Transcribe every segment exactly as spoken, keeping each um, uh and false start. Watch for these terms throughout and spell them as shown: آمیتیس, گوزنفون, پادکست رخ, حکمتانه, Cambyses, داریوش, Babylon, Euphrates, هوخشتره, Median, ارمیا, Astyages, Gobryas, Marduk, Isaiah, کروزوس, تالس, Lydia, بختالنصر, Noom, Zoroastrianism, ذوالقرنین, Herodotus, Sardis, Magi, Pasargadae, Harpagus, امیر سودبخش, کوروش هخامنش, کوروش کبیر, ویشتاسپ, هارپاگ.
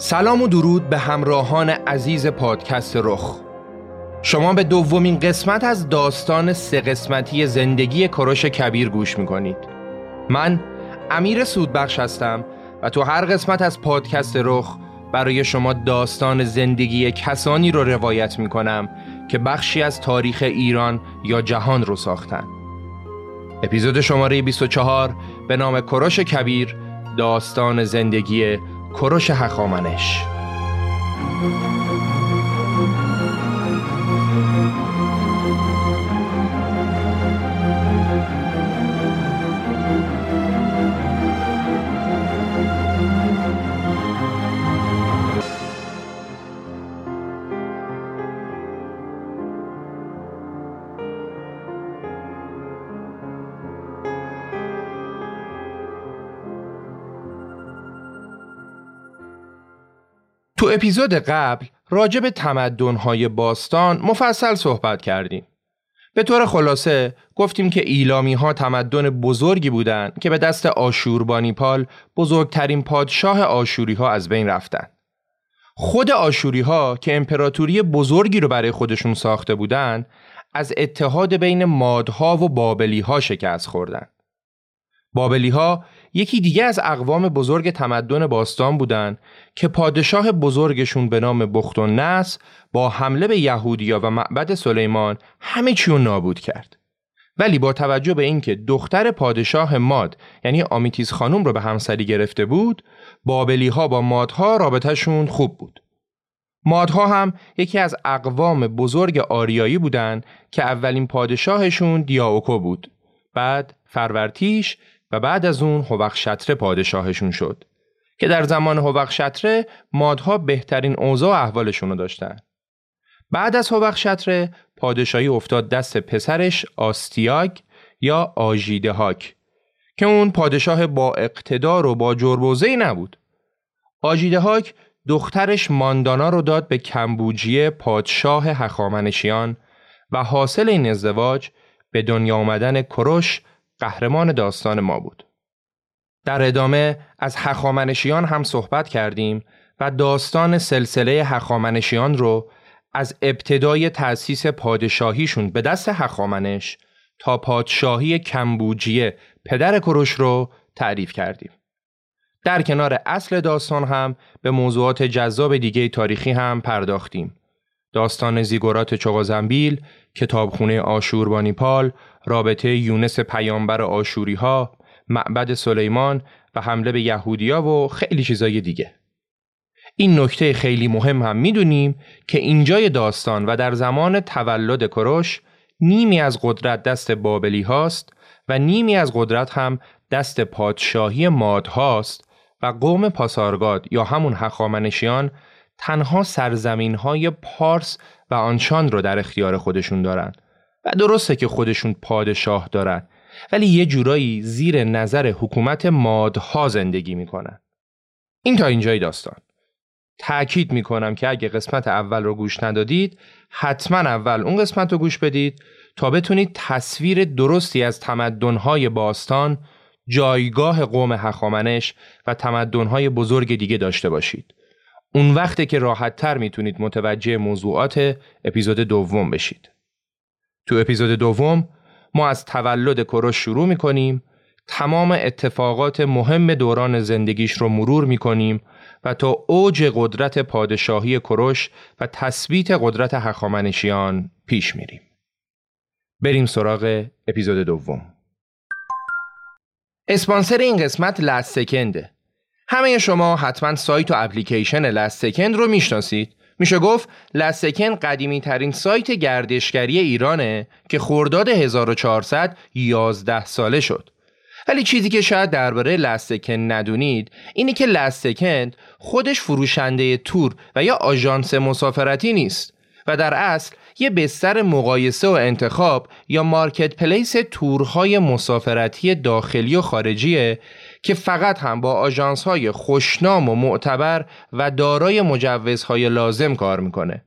سلام و درود به همراهان عزیز پادکست رخ. شما به دومین قسمت از داستان سه قسمتی زندگی کوروش کبیر گوش میکنید. من امیر سودبخش هستم و تو هر قسمت از پادکست رخ برای شما داستان زندگی کسانی رو روایت میکنم که بخشی از تاریخ ایران یا جهان رو ساختن. اپیزود شماره بیست و چهار به نام کوروش کبیر، داستان زندگی کوروش هخامنش. تو اپیزود قبل راجع به تمدن‌های باستان مفصل صحبت کردیم. به طور خلاصه گفتیم که ایلامی‌ها تمدن بزرگی بودند که به دست آشوربانیپال، بزرگترین پادشاه آشوری‌ها، از بین رفتند. خود آشوری‌ها که امپراتوری بزرگی رو برای خودشون ساخته بودند، از اتحاد بین مادها و بابلی‌ها شکست خوردند. بابلی‌ها یکی دیگه از اقوام بزرگ تمدن باستان بودند که پادشاه بزرگشون به نام بختالنصر با حمله به یهودیا و معبد سلیمان همه چی رو نابود کرد. ولی با توجه به اینکه دختر پادشاه ماد، یعنی آمیتیس خانم، رو به همسری گرفته بود، بابلی‌ها با مادها رابطه‌شون خوب بود. مادها هم یکی از اقوام بزرگ آریایی بودند که اولین پادشاهشون دیاوکو بود، بعد فرورتیش، و بعد از اون هوخشتره پادشاهشون شد که در زمان هوخشتره مادها بهترین اوضاع و احوالشون رو داشتن. بعد از هوخشتره پادشاهی افتاد دست پسرش آستیاگ یا آژیدهاک که اون پادشاه با اقتدار و با جربوزه‌ای نبود. آژیدهاک دخترش ماندانا رو داد به کمبوجیه پادشاه هخامنشیان و حاصل این ازدواج به دنیا آمدن کوروش، قهرمان داستان ما بود. در ادامه از هخامنشیان هم صحبت کردیم و داستان سلسله هخامنشیان رو از ابتدای تأسیس پادشاهیشون به دست هخامنش تا پادشاهی کمبوجیه پدر کوروش رو تعریف کردیم. در کنار اصل داستان هم به موضوعات جذاب دیگه تاریخی هم پرداختیم. داستان زیگورات چغازنبیل، کتابخونه آشوربانیپال، رابطه یونس پیامبر آشوری‌ها، معبد سلیمان و حمله به یهودیا و خیلی چیزای دیگه. این نکته خیلی مهم هم میدونیم که اینجای داستان و در زمان تولد کوروش نیمی از قدرت دست بابلی هاست و نیمی از قدرت هم دست پادشاهی ماد هاست و قوم پاسارگاد یا همون هخامنشیان تنها سرزمین های پارس و آنشان رو در اختیار خودشون دارن و درسته که خودشون پادشاه دارن ولی یه جورایی زیر نظر حکومت مادها زندگی میکنن. این تا اینجای داستان. تأکید میکنم که اگه قسمت اول رو گوش ندادید حتما اول اون قسمت رو گوش بدید تا بتونید تصویر درستی از تمدن‌های باستان، جایگاه قوم هخامنش و تمدن‌های بزرگ دیگه داشته باشید. اون وقته که راحت‌تر میتونید متوجه موضوعات اپیزود دوم بشید. تو اپیزود دوم ما از تولد کوروش شروع میکنیم، تمام اتفاقات مهم دوران زندگیش رو مرور میکنیم و تا اوج قدرت پادشاهی کوروش و تثبیت قدرت هخامنشیان پیش میریم. بریم سراغ اپیزود دوم. اسپانسر این قسمت لستسکند. همه شما حتما سایت و اپلیکیشن لستسکند رو میشناسید. میشه گفت لستسکند قدیمی ترین سایت گردشگری ایرانه که خرداد هزار و چهارصد یازده ساله شد. ولی چیزی که شاید درباره لستسکند ندونید اینه که لستسکند خودش فروشنده تور و یا آژانس مسافرتی نیست و در اصل یه بستر مقایسه و انتخاب یا مارکت پلیس تورهای مسافرتی داخلی و خارجیه که فقط هم با آژانس‌های خوشنام و معتبر و دارای مجوزهای لازم کار میکنه.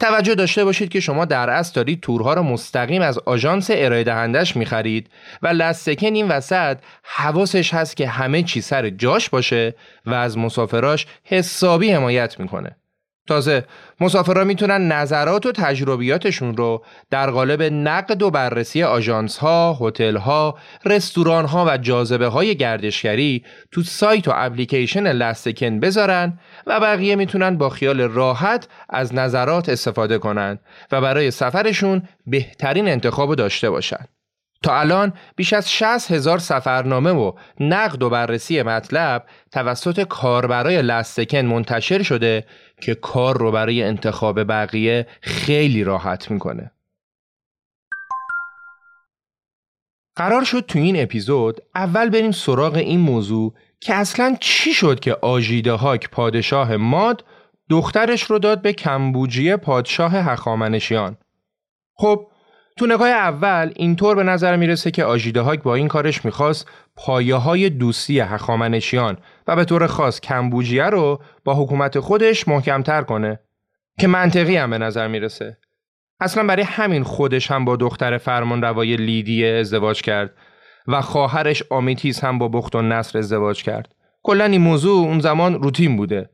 توجه داشته باشید که شما در اصل دارید تورها رو مستقیم از آژانس ارائه دهندش میخرید و لستسکند این وسط حواسش هست که همه چی سر جاش باشه و از مسافراش حسابی حمایت میکنه. تازه مسافرها میتونن نظرات و تجربیاتشون رو در قالب نقد و بررسی آژانس‌ها، هتل‌ها، رستوران‌ها و جاذبه‌های گردشگری تو سایت و اپلیکیشن لستسکند بذارن و بقیه میتونن با خیال راحت از نظرات استفاده کنن و برای سفرشون بهترین انتخابو داشته باشن. تا الان بیش از شصت هزار سفرنامه و نقد و بررسی مطلب توسط کاربرای لستسکند منتشر شده که کار رو برای انتخاب بقیه خیلی راحت میکنه. قرار شد تو این اپیزود اول بریم سراغ این موضوع که اصلاً چی شد که آژیدهاک پادشاه ماد دخترش رو داد به کمبوجیه پادشاه هخامنشیان. خب تو نگاه اول اینطور به نظر میرسه که آژیدهاک با این کارش میخواست پایه‌های دوستی هخامنشیان و به طور خاص کمبوجیه رو با حکومت خودش محکمتر کنه که منطقی هم به نظر میرسه. اصلا برای همین خودش هم با دختر فرمانروای لیدیه ازدواج کرد و خواهرش آمیتیس هم با بخت و نصر ازدواج کرد. کلا این موضوع اون زمان روتین بوده.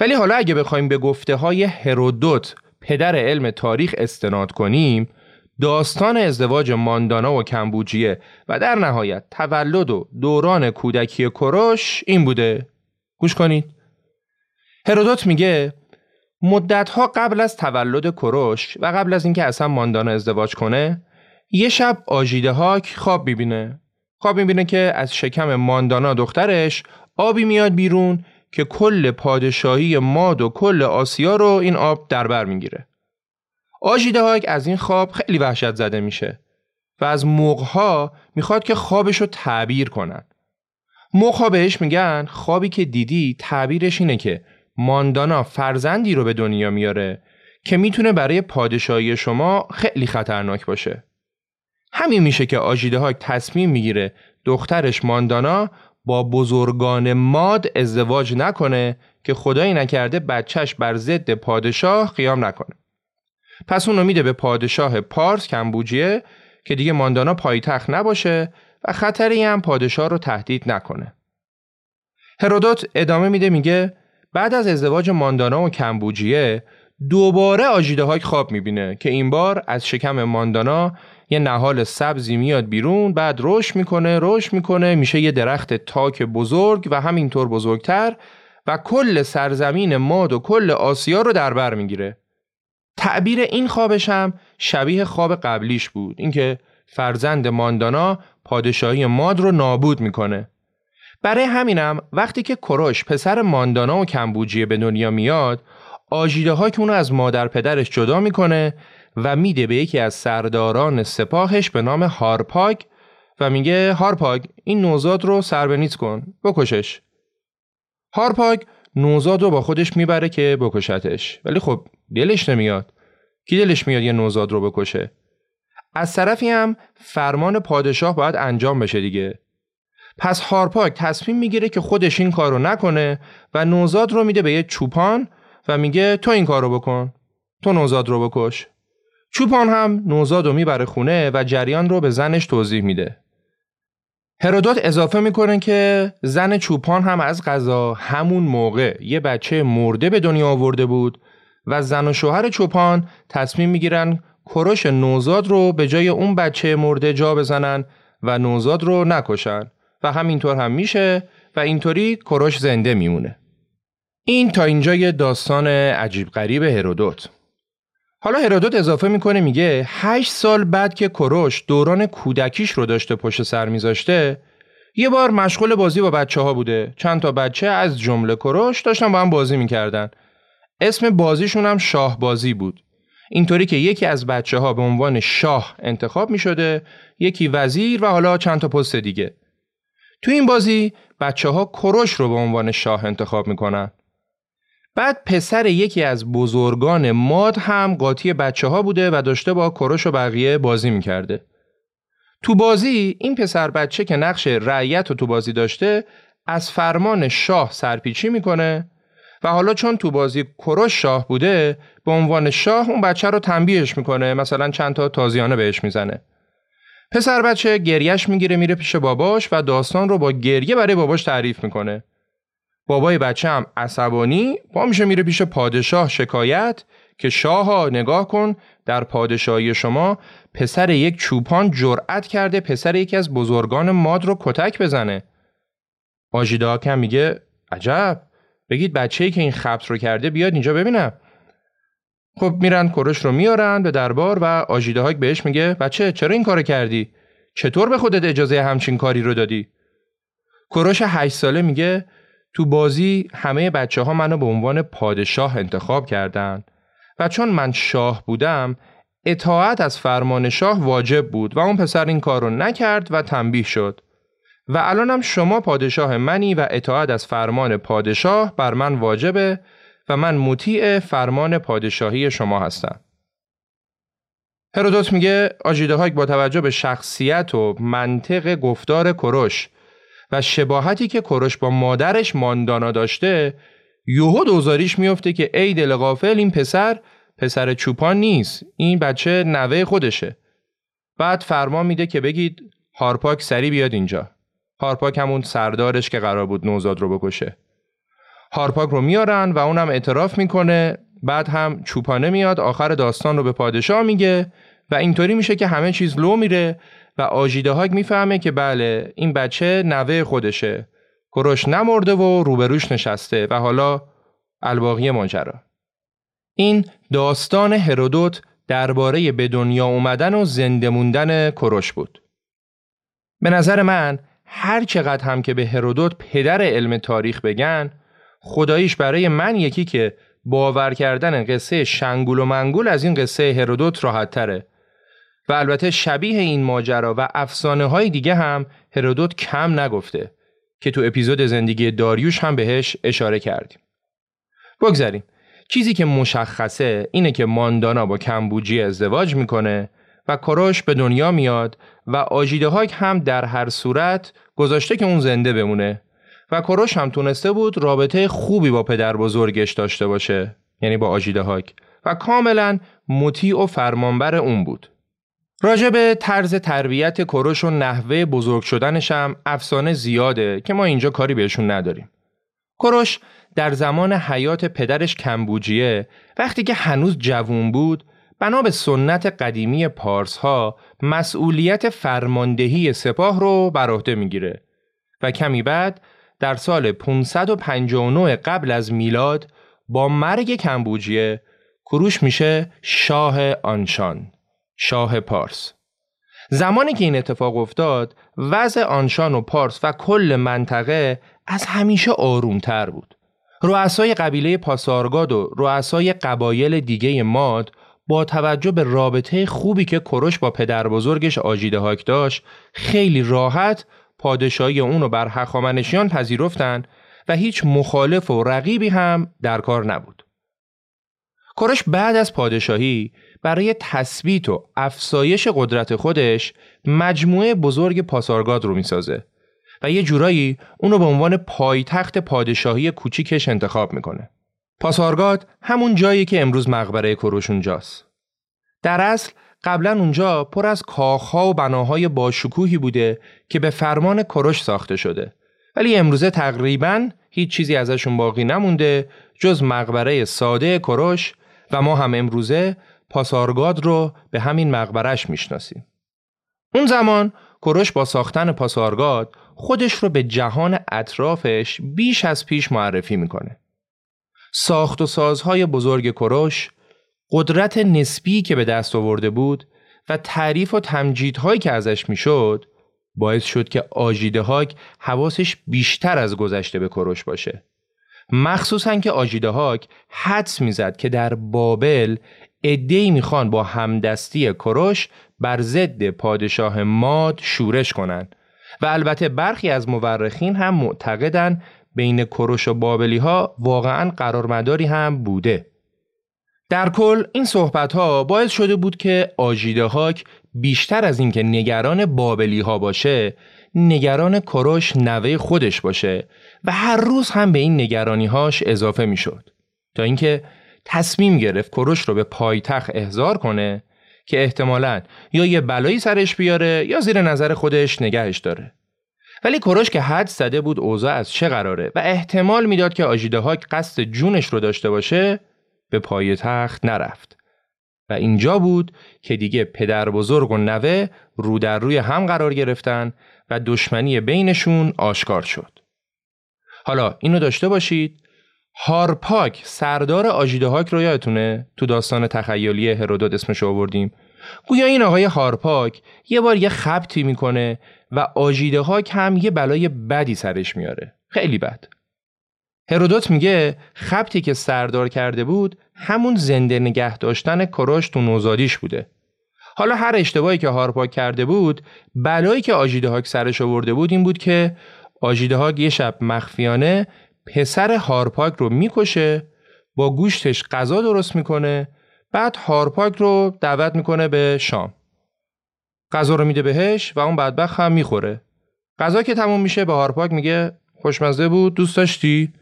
ولی حالا اگه بخوایم به گفته‌های هرودوت پدر علم تاریخ استناد کنیم، داستان ازدواج ماندانا و کمبوجیه و در نهایت تولد و دوران کودکی کوروش این بوده. گوش کنید. هرودوت میگه مدتها قبل از تولد کوروش و قبل از اینکه اصلا ماندانا ازدواج کنه، یه شب آژیدهاک خواب میبینه. خواب میبینه که از شکم ماندانا دخترش آبی میاد بیرون که کل پادشاهی ماد و کل آسیا رو این آب دربر میگیره. آژیدهاک از این خواب خیلی وحشت زده میشه و از مغها میخواد که خوابشو تعبیر کنن. مغها بهش میگن خوابی که دیدی تعبیرش اینه که ماندانا فرزندی رو به دنیا میاره که میتونه برای پادشاهی شما خیلی خطرناک باشه. همین میشه که آژیدهاک تصمیم میگیره دخترش ماندانا با بزرگان ماد ازدواج نکنه که خدایی نکرده بچهش بر ضد پادشاه قیام نکنه. پس اون میده به پادشاه پارس کمبوجیه که دیگه ماندانا پایتخت نباشه و خطری هم پادشاه رو تهدید نکنه. هرودوت ادامه میده میگه بعد از ازدواج ماندانا و کمبوجیه دوباره آژیدهاک خواب میبینه که این بار از شکم ماندانا یه نهال سبزی میاد بیرون، بعد رشد میکنه رشد میکنه میشه یه درخت تاک بزرگ و همینطور بزرگتر و کل سرزمین ماد و کل آسیا رو در بر میگیره. تعبیر این خوابش هم شبیه خواب قبلیش بود، اینکه فرزند ماندانا پادشاهی ماد رو نابود میکنه. برای همینم وقتی که کوروش پسر ماندانا و کمبوجیه به دنیا میاد، آژیده ها که اونو از مادر پدرش جدا میکنه و میده به یکی از سرداران سپاهش به نام هارپاگ و میگه هارپاگ این نوزاد رو سر به نیز کن، بکشش. هارپاگ نوزاد رو با خودش میبره که بکشتش، ولی خب دلش نمیاد. کی دلش میاد یه نوزاد رو بکشه؟ از طرفی هم فرمان پادشاه باید انجام بشه دیگه. پس هارپاگ تصمیم میگیره که خودش این کار رو نکنه و نوزاد رو میده به یه چوپان و میگه تو این کار رو بکن، تو نوزاد رو بکش. چوپان هم نوزاد رو میبره خونه و جریان رو به زنش توضیح میده. هرودوت اضافه میکنه که زن چوپان هم از قضا همون موقع یه بچه مرده به دنیا آورده بود و زن و شوهر چوپان تصمیم میگیرن کوروش نوزاد رو به جای اون بچه مرده جا بزنن و نوزاد رو نکشن و همینطور هم میشه و اینطوری کوروش زنده میمونه. این تا اینجای داستان عجیب غریب هرودوت. حالا هرودوت اضافه میکنه میگه هشت سال بعد که کوروش دوران کودکیش رو داشته پشت سر میذاشته، یه بار مشغول بازی با بچه ها بوده. چند تا بچه از جمله کوروش داشتن با هم بازی میکردن. اسم بازیشون هم شاه بازی بود. اینطوری که یکی از بچه ها به عنوان شاه انتخاب میشده، یکی وزیر و حالا چند تا پست دیگه. تو این بازی بچه ها کوروش رو به عنوان شاه انتخاب میکنن. بعد پسر یکی از بزرگان ماد هم قاطی بچه ها بوده و داشته با کوروش و بقیه بازی میکرده. تو بازی این پسر بچه که نقش رعیت رو تو بازی داشته از فرمان شاه سرپیچی میکنه و حالا چون تو بازی کوروش شاه بوده، به عنوان شاه اون بچه رو تنبیهش میکنه، مثلا چند تا تازیانه بهش میزنه. پسر بچه گریهش میگیره، میره پیش باباش و داستان رو با گریه برای باباش تعریف میکنه. بابای بچه هم عصبانی پا میشه میره پیش پادشاه شکایت که شاها نگاه کن، در پادشاهی شما پسر یک چوپان جرأت کرده پسر یکی از بزرگان ماد رو کتک بزنه. آژیده هم میگه عجب، بگید بچه‌ای که این خبت رو کرده بیاد اینجا ببینم. خب میرن کوروش رو میارن به دربار و آژیده هاک بهش میگه بچه چرا این کارو کردی؟ چطور به خودت اجازه همچین کاری رو دادی؟ کوروش هشت ساله میگه تو بازی همه بچه ها منو به عنوان پادشاه انتخاب کردن و چون من شاه بودم اطاعت از فرمان شاه واجب بود و اون پسر این کار رو نکرد و تنبیه شد و الانم شما پادشاه منی و اطاعت از فرمان پادشاه بر من واجبه و من مطیع فرمان پادشاهی شما هستم. هرودوت میگه آژیده هاک با توجه به شخصیت و منطق گفتار کوروش و شباهتی که کوروش با مادرش ماندانا داشته، یهو دوزاریش میفته که ای دل غافل، این پسر پسر چوپان نیست، این بچه نوه خودشه. بعد فرمان میده که بگید هارپاگ سری بیاد اینجا. هارپاگ همون سردارش که قرار بود نوزاد رو بکشه. هارپاگ رو میارن و اونم اعتراف میکنه. بعد هم چوپانه میاد آخر داستان رو به پادشاه میگه و اینطوری میشه که همه چیز لو میره و آژیده هاگ میفهمه که بله این بچه نوه خودشه، کوروش نمرده و روبروش نشسته و حالا الباقی ماجرا. این داستان هرودوت درباره به دنیا اومدن و زنده موندن کوروش بود. به نظر من هر چقدر هم که به هرودوت پدر علم تاریخ بگن، خداییش برای من یکی که باور کردن قصه شنگول و منگول از این قصه هرودوت راحت تره. و البته شبیه این ماجرا و افسانه های دیگه هم هرودوت کم نگفته که تو اپیزود زندگی داریوش هم بهش اشاره کردیم. بگذاریم. چیزی که مشخصه اینه که ماندانا با کمبوجی ازدواج میکنه و کوروش به دنیا میاد و آژیده هاک هم در هر صورت گذاشته که اون زنده بمونه و کوروش هم تونسته بود رابطه خوبی با پدر بزرگش داشته باشه، یعنی با آژیده هاک، و کاملا مطیع و فرمانبر اون بود. راجع به طرز تربیت کوروش و نحوه بزرگ شدنش هم افسانه زیاده که ما اینجا کاری بهشون نداریم. کوروش در زمان حیات پدرش کمبوجیه، وقتی که هنوز جوان بود، بنا به سنت قدیمی پارس‌ها مسئولیت فرماندهی سپاه رو بر عهده میگیره و کمی بعد در سال پانصد و پنجاه و نه قبل از میلاد با مرگ کمبوجیه کوروش میشه شاه آنشان، شاه پارس. زمانی که این اتفاق افتاد، وضع آنشان و پارس و کل منطقه از همیشه آرومتر بود. رؤسای قبیله پاسارگاد و رؤسای قبایل دیگه ماد با توجه به رابطه خوبی که کوروش با پدر بزرگش آژیدهاک داشت، خیلی راحت پادشاهی اون رو بر هخامنشیان پذیرفتن و هیچ مخالف و رقیبی هم در کار نبود. کوروش بعد از پادشاهی برای تثبیت و افزایش قدرت خودش مجموعه بزرگ پاسارگاد رو میسازه و یه جورایی اون رو به عنوان پایتخت پادشاهی کوچیکش انتخاب میکنه. پاسارگاد همون جایی که امروز مقبره کوروش اونجاست. در اصل قبلا اونجا پر از کاخها و بناهای باشکوهی بوده که به فرمان کوروش ساخته شده، ولی امروزه تقریباً هیچ چیزی ازشون باقی نمونده جز مقبره ساده کوروش و ما هم امروزه پاسارگاد رو به همین مقبرهش میشناسیم. اون زمان کوروش با ساختن پاسارگاد خودش رو به جهان اطرافش بیش از پیش معرفی میکنه. ساخت و سازهای بزرگ کوروش، قدرت نسبی که به دست آورده بود و تعریف و تمجیدهایی که ازش میشد باعث شد که آژیدهاک حواسش بیشتر از گذشته به کوروش باشه. مخصوصاً که آژیدهاک حدس میزد که در بابل عده‌ای میخوان با همدستی کوروش بر ضد پادشاه ماد شورش کنن و البته برخی از مورخین هم معتقدن بین کوروش و بابلی‌ها واقعاً قرارمداری هم بوده. در کل این صحبت‌ها باعث شده بود که آژیدهاک بیشتر از اینکه نگران بابلی‌ها باشه، نگران کوروش نوه خودش باشه و هر روز هم به این نگرانی‌هاش اضافه می‌شد تا اینکه تصمیم گرفت کوروش رو به پایتخت احضار کنه که احتمالاً یا یه بلایی سرش بیاره یا زیر نظر خودش نگهش داره. ولی کوروش که حد زده بود اوضاع از چه قراره و احتمال میداد که آژیدهاک قصد جونش رو داشته باشه، به پایتخت نرفت و اینجا بود که دیگه پدر بزرگ و نوه رو در روی هم قرار گرفتن و دشمنی بینشون آشکار شد. حالا اینو داشته باشید، هارپاک سردار آژیدهاک رو یادتونه؟ تو داستان تخیلی هرودوت اسمش آوردیم. گویا این آقای هارپاک یه بار یه خبطی میکنه و آژیدهاک هم یه بلای بدی سرش میاره، خیلی بد. هرودوت میگه خبطی که سردار کرده بود همون زنده نگه داشتن کوروش تو نوزادیش بوده. حالا هر اشتباهی که هارپاک کرده بود، بلایی که آژیدهاک سرش آورده بود این بود که آژیدهاک یه شب مخفیانه پسر هارپاک رو میکشه، با گوشتش غذا درست میکنه، بعد هارپاک رو دعوت میکنه به شام. غذا رو میده بهش و اون بدبخت هم میخوره. غذا که تموم میشه به هارپاک میگه خوشمزه بود، دوست داشتی؟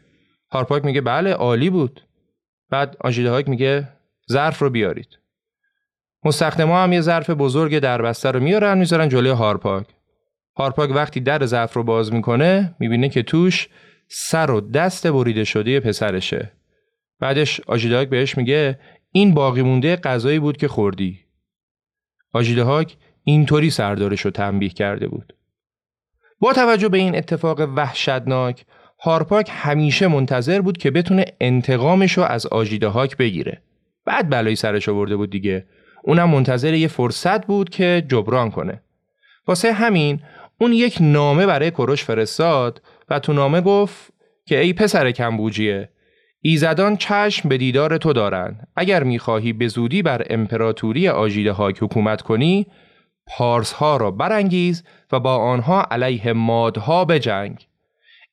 هارپاک میگه بله، عالی بود. بعد آژیدهاک میگه ظرف رو بیارید. مستخدما هم یه ظرف بزرگ دربسته رو میارن، میذارن جلوی هارپاک. هارپاک وقتی در ظرف رو باز میکنه، میبینه که توش سر و دست بریده شده پسرشه. بعدش آژیدهاک بهش میگه این باقی مونده غذایی بود که خوردی. آژیدهاک اینطوری سردارش رو تنبیه کرده بود. با توجه به این اتفاق وحشتناک، هارپاک همیشه منتظر بود که بتونه انتقامش رو از آژیدهاک بگیره. بعد بلایی سرش آورده بود دیگه. اونم منتظر یه فرصت بود که جبران کنه. واسه همین اون یک نامه برای کوروش فرستاد و تو نامه گفت که ای پسر کمبوجیه، ایزدان چشم به دیدار تو دارن. اگر میخواهی به زودی بر امپراتوری آژیدهاک حکومت کنی، پارس ها را برانگیز و با آنها علیه مادها بجنگ.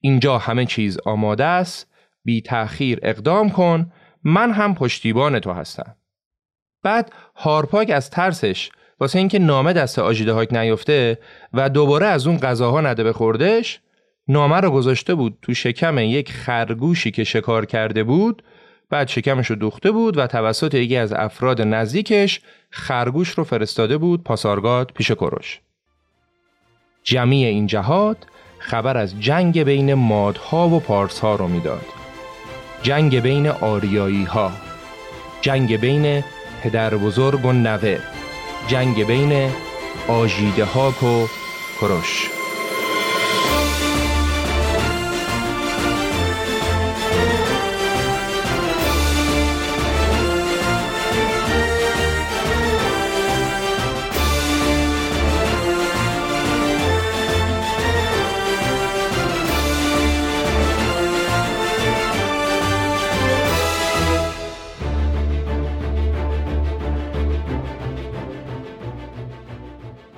اینجا همه چیز آماده است، بی تأخیر اقدام کن، من هم پشتیبان تو هستم. بعد هارپاک از ترسش واسه اینکه نامه دست آژیدهاک نیفته و دوباره از اون غذاها نده بخوردش، نامه رو گذاشته بود تو شکم یک خرگوشی که شکار کرده بود، بعد شکمش رو دوخته بود و توسط یکی از افراد نزدیکش خرگوش رو فرستاده بود پاسارگاد پیش کوروش. جمعی این جهات خبر از جنگ بین مادها و پارسها رو میداد. جنگ بین آریایی ها، جنگ بین پدر بزرگ و نوه، جنگ بین آژیدهاک و کوروش.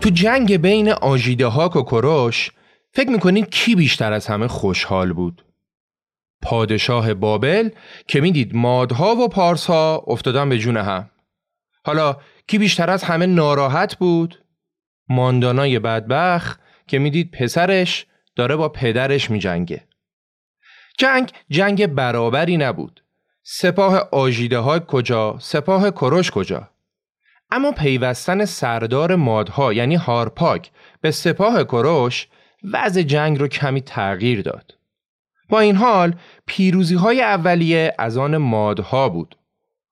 تو جنگ بین آژیده‌ها و کوروش فکر میکنید کی بیشتر از همه خوشحال بود؟ پادشاه بابل که میدید مادها و پارسها افتادن به جون هم. حالا کی بیشتر از همه ناراحت بود؟ ماندانای بدبخت که میدید پسرش داره با پدرش میجنگه. جنگ جنگ برابری نبود. سپاه آژیده‌ها کجا؟ سپاه کوروش کجا؟ اما پیوستن سردار مادها یعنی هارپاک به سپاه کوروش وضع جنگ رو کمی تغییر داد. با این حال پیروزی‌های اولیه از آن مادها بود.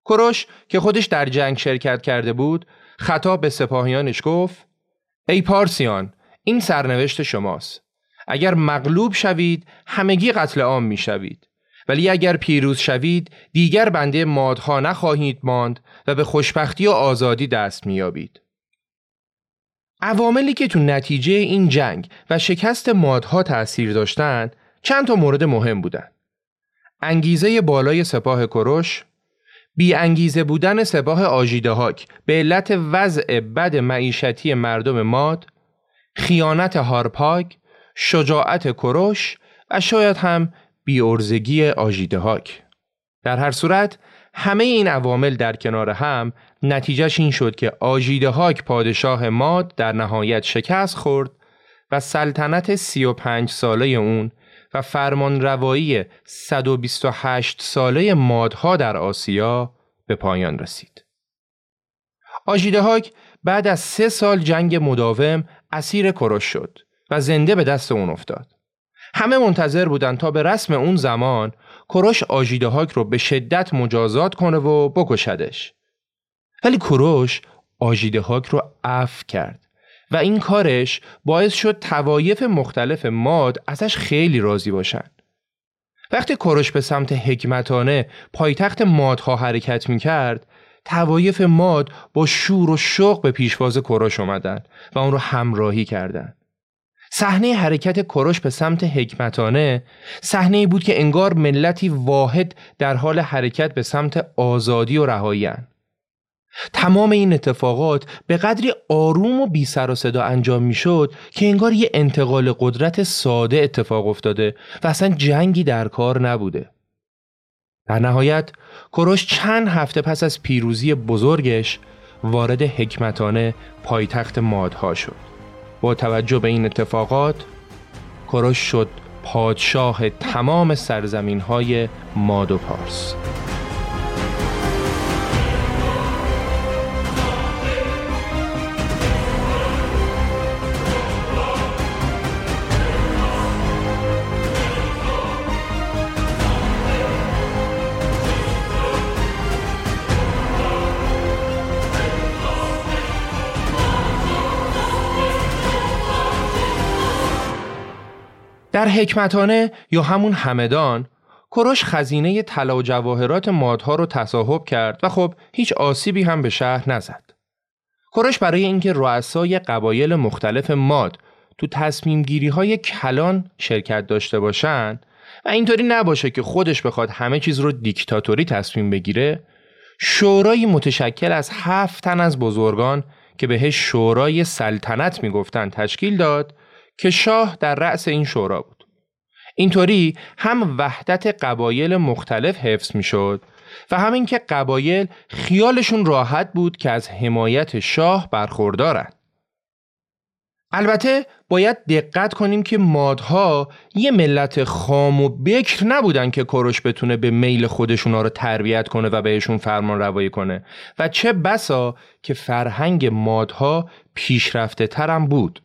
کوروش که خودش در جنگ شرکت کرده بود خطاب به سپاهیانش گفت: ای پارسیان، این سرنوشت شماست. اگر مغلوب شوید همگی قتل عام می‌شوید، ولی اگر پیروز شوید دیگر بنده مادها نخواهید ماند و به خوشبختی و آزادی دست می‌یابید. عواملی که تو نتیجه این جنگ و شکست مادها تأثیر داشتند چند تا مورد مهم بودن: انگیزه بالای سپاه کوروش، بی انگیزه بودن سپاه آژیدهاک به علت وضع بد معیشتی مردم ماد، خیانت هارپاگ، شجاعت کوروش و شاید هم بی‌عرضگی آژیدهاک. در هر صورت همه این عوامل در کنار هم نتیجهش این شد که آژیدهاک پادشاه ماد در نهایت شکست خورد و سلطنت سی و پنج ساله اون و فرمان روایی صد و بیست و هشت ساله مادها در آسیا به پایان رسید. آژیدهاک بعد از سه سال جنگ مداوم اسیر کوروش شد و زنده به دست اون افتاد. همه منتظر بودن تا به رسم اون زمان کوروش آژیدهاک رو به شدت مجازات کنه و بکشدش. ولی کوروش آژیدهاک رو عفو کرد و این کارش باعث شد طوایف مختلف ماد ازش خیلی راضی باشن. وقتی کوروش به سمت حکمتانه پایتخت مادها حرکت میکرد، طوایف ماد با شور و شوق به پیشواز کوروش اومدن و اون رو همراهی کردند. صحنه حرکت کوروش به سمت حکمتانه صحنه‌ای بود که انگار ملتی واحد در حال حرکت به سمت آزادی و رهایی‌اند. تمام این اتفاقات به قدری آروم و بی سر و صدا انجام میشد که انگار یه انتقال قدرت ساده اتفاق افتاده و اصلا جنگی در کار نبوده. در نهایت کوروش چند هفته پس از پیروزی بزرگش وارد حکمتانه پایتخت مادها شد. با توجه به این اتفاقات کوروش شد پادشاه تمام سرزمین‌های ماد و پارس. در حکمتانه یا همون همدان، کوروش خزینه طلا و جواهرات مادها رو تصاحب کرد و خب هیچ آسیبی هم به شهر نزد. کوروش برای اینکه رؤسای قبایل مختلف ماد تو تصمیم گیری های کلان شرکت داشته باشن و اینطوری نباشه که خودش بخواد همه چیز رو دیکتاتوری تصمیم بگیره، شورای متشکل از هفت تن از بزرگان که بهش شورای سلطنت میگفتن تشکیل داد که شاه در رأس این شورا بود. اینطوری هم وحدت قبایل مختلف حفظ می شد و همین که قبایل خیالشون راحت بود که از حمایت شاه برخوردارند. البته باید دقت کنیم که مادها یه ملت خام و بکر نبودن که کوروش بتونه به میل خودشونا رو تربیت کنه و بهشون فرمان روایی کنه و چه بسا که فرهنگ مادها پیشرفته ترم بود.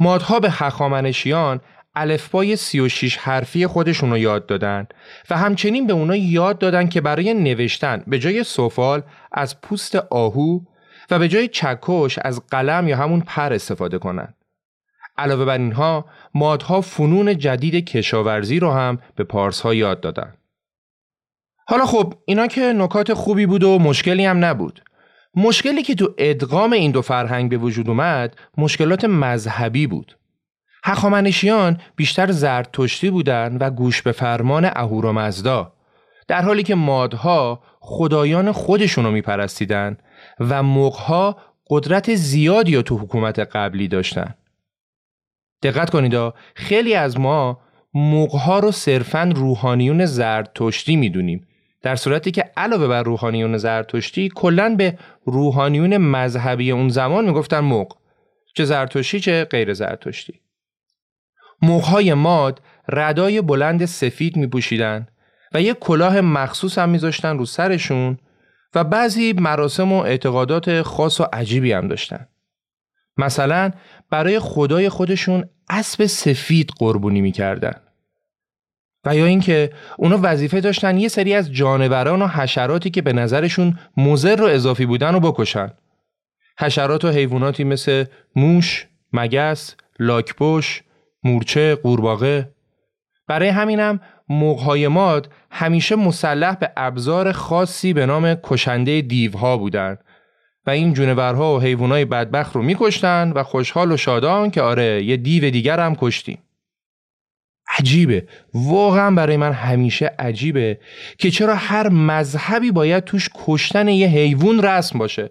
مادها به هخامنشیان الفبای سی و شش حرفی خودشون رو یاد دادن و همچنین به اونا یاد دادن که برای نوشتن به جای سفال از پوست آهو و به جای چکش از قلم یا همون پر استفاده کنن. علاوه بر اینها مادها فنون جدید کشاورزی رو هم به پارس‌ها یاد دادن. حالا خب اینا که نکات خوبی بود و مشکلی هم نبود. مشکلی که تو ادغام این دو فرهنگ به وجود اومد مشکلات مذهبی بود. هخامنشیان بیشتر زرتشتی بودند و گوش به فرمان اهورا مزدا، در حالی که مادها خدایان خودشونو میپرستیدن و مغها قدرت زیادی رو تو حکومت قبلی داشتن. دقت کنید ها، خیلی از ما مغها رو صرفاً روحانیون زرتشتی میدونیم، در صورتی که علاوه بر روحانیون زرتشتی کلاً به روحانیون مذهبی اون زمان میگفتن مغ، چه زرتشتی چه غیر زرتشتی. مغهای ماد ردای بلند سفید میپوشیدن و یک کلاه مخصوص هم میذاشتن رو سرشون و بعضی مراسم و اعتقادات خاص و عجیبی هم داشتن. مثلا برای خدای خودشون اسب سفید قربانی میکردن و یا اینکه اونا وظیفه داشتن یه سری از جانوران و حشراتی که به نظرشون مضر و اضافی بودن رو بکشن. حشرات و حیواناتی مثل موش، مگس، لاک‌پوش، مورچه، قورباغه. برای همینم مغهای ماد همیشه مسلح به ابزار خاصی به نام کشنده دیوها بودن و این جونورها و حیوانای بدبخت رو میکشتن و خوشحال و شادان که آره یه دیو دیگر هم کشتیم. عجیبه، واقعا برای من همیشه عجیبه که چرا هر مذهبی باید توش کشتن یه حیوان رسم باشه.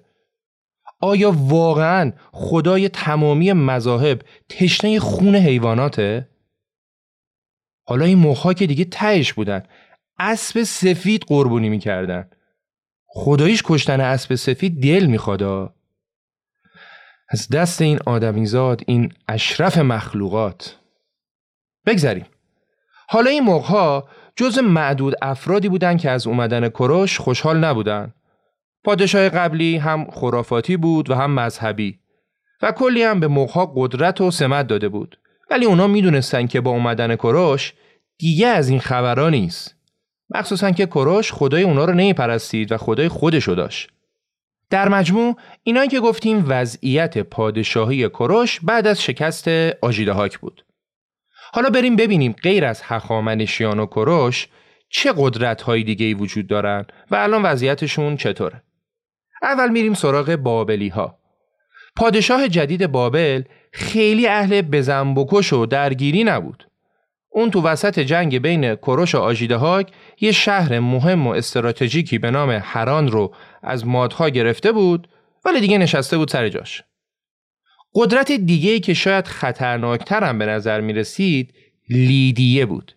آیا واقعا خدای تمامی مذاهب تشنه خون حیواناته؟ حالا این مخا که دیگه تهش بودن، اسب سفید قربونی میکردن. خداییش کشتن اسب سفید دل میخوادا. از دست این آدمیزاد، این اشرف مخلوقات. بگذاریم. حالا این مغها جز معدود افرادی بودن که از اومدن کوروش خوشحال نبودن. پادشاه قبلی هم خرافاتی بود و هم مذهبی و کلی هم به مغها قدرت و سمت داده بود، ولی اونا میدونستن که با اومدن کوروش دیگه از این خبرها نیست، مخصوصا که کوروش خدای اونا رو نمیپرستید و خدای خودش رو داشت. در مجموع اینایی که گفتیم وضعیت پادشاهی کوروش بعد از شکست آژیدهاک بود. حالا بریم ببینیم غیر از هخامنشیان و کوروش چه قدرت‌های دیگه‌ای وجود دارن و الان وضعیتشون چطوره. اول میریم سراغ بابلی‌ها. پادشاه جدید بابل خیلی اهل بزن بکش و درگیری نبود. اون تو وسط جنگ بین کوروش و آژیدهاک یه شهر مهم و استراتژیکی به نام هران رو از مادها گرفته بود، ولی دیگه نشسته بود سر جاش. قدرت دیگه‌ای که شاید خطرناک‌تر هم به نظر می‌رسید لیدیه بود.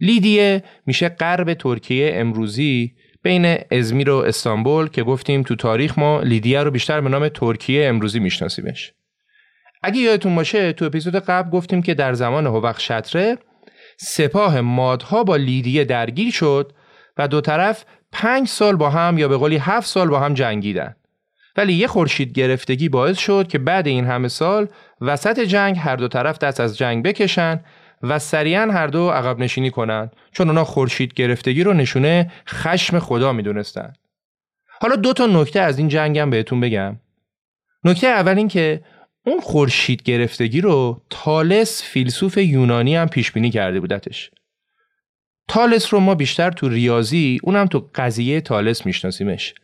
لیدیه میشه غرب ترکیه امروزی، بین ازمیر و استانبول، که گفتیم تو تاریخ ما لیدیه رو بیشتر به نام ترکیه امروزی میشناسیمش. اگه یادتون باشه تو اپیزود قبل گفتیم که در زمان هوخشتره سپاه مادها با لیدیه درگیر شد و دو طرف پنج سال با هم یا به قولی هفت سال با هم جنگیدن، ولی یه خورشید گرفتگی باعث شد که بعد این همه سال وسط جنگ هر دو طرف دست از جنگ بکشن و سریعا هر دو عقب نشینی کنن، چون اونا خورشید گرفتگی رو نشونه خشم خدا می دونستن. حالا دو تا نکته از این جنگم بهتون بگم. نکته اول این که اون خورشید گرفتگی رو تالس فیلسوف یونانی هم پیش بینی کرده بودتش. تالس رو ما بیشتر تو ریاضی، اونم تو قضیه تالس میشناسیمش،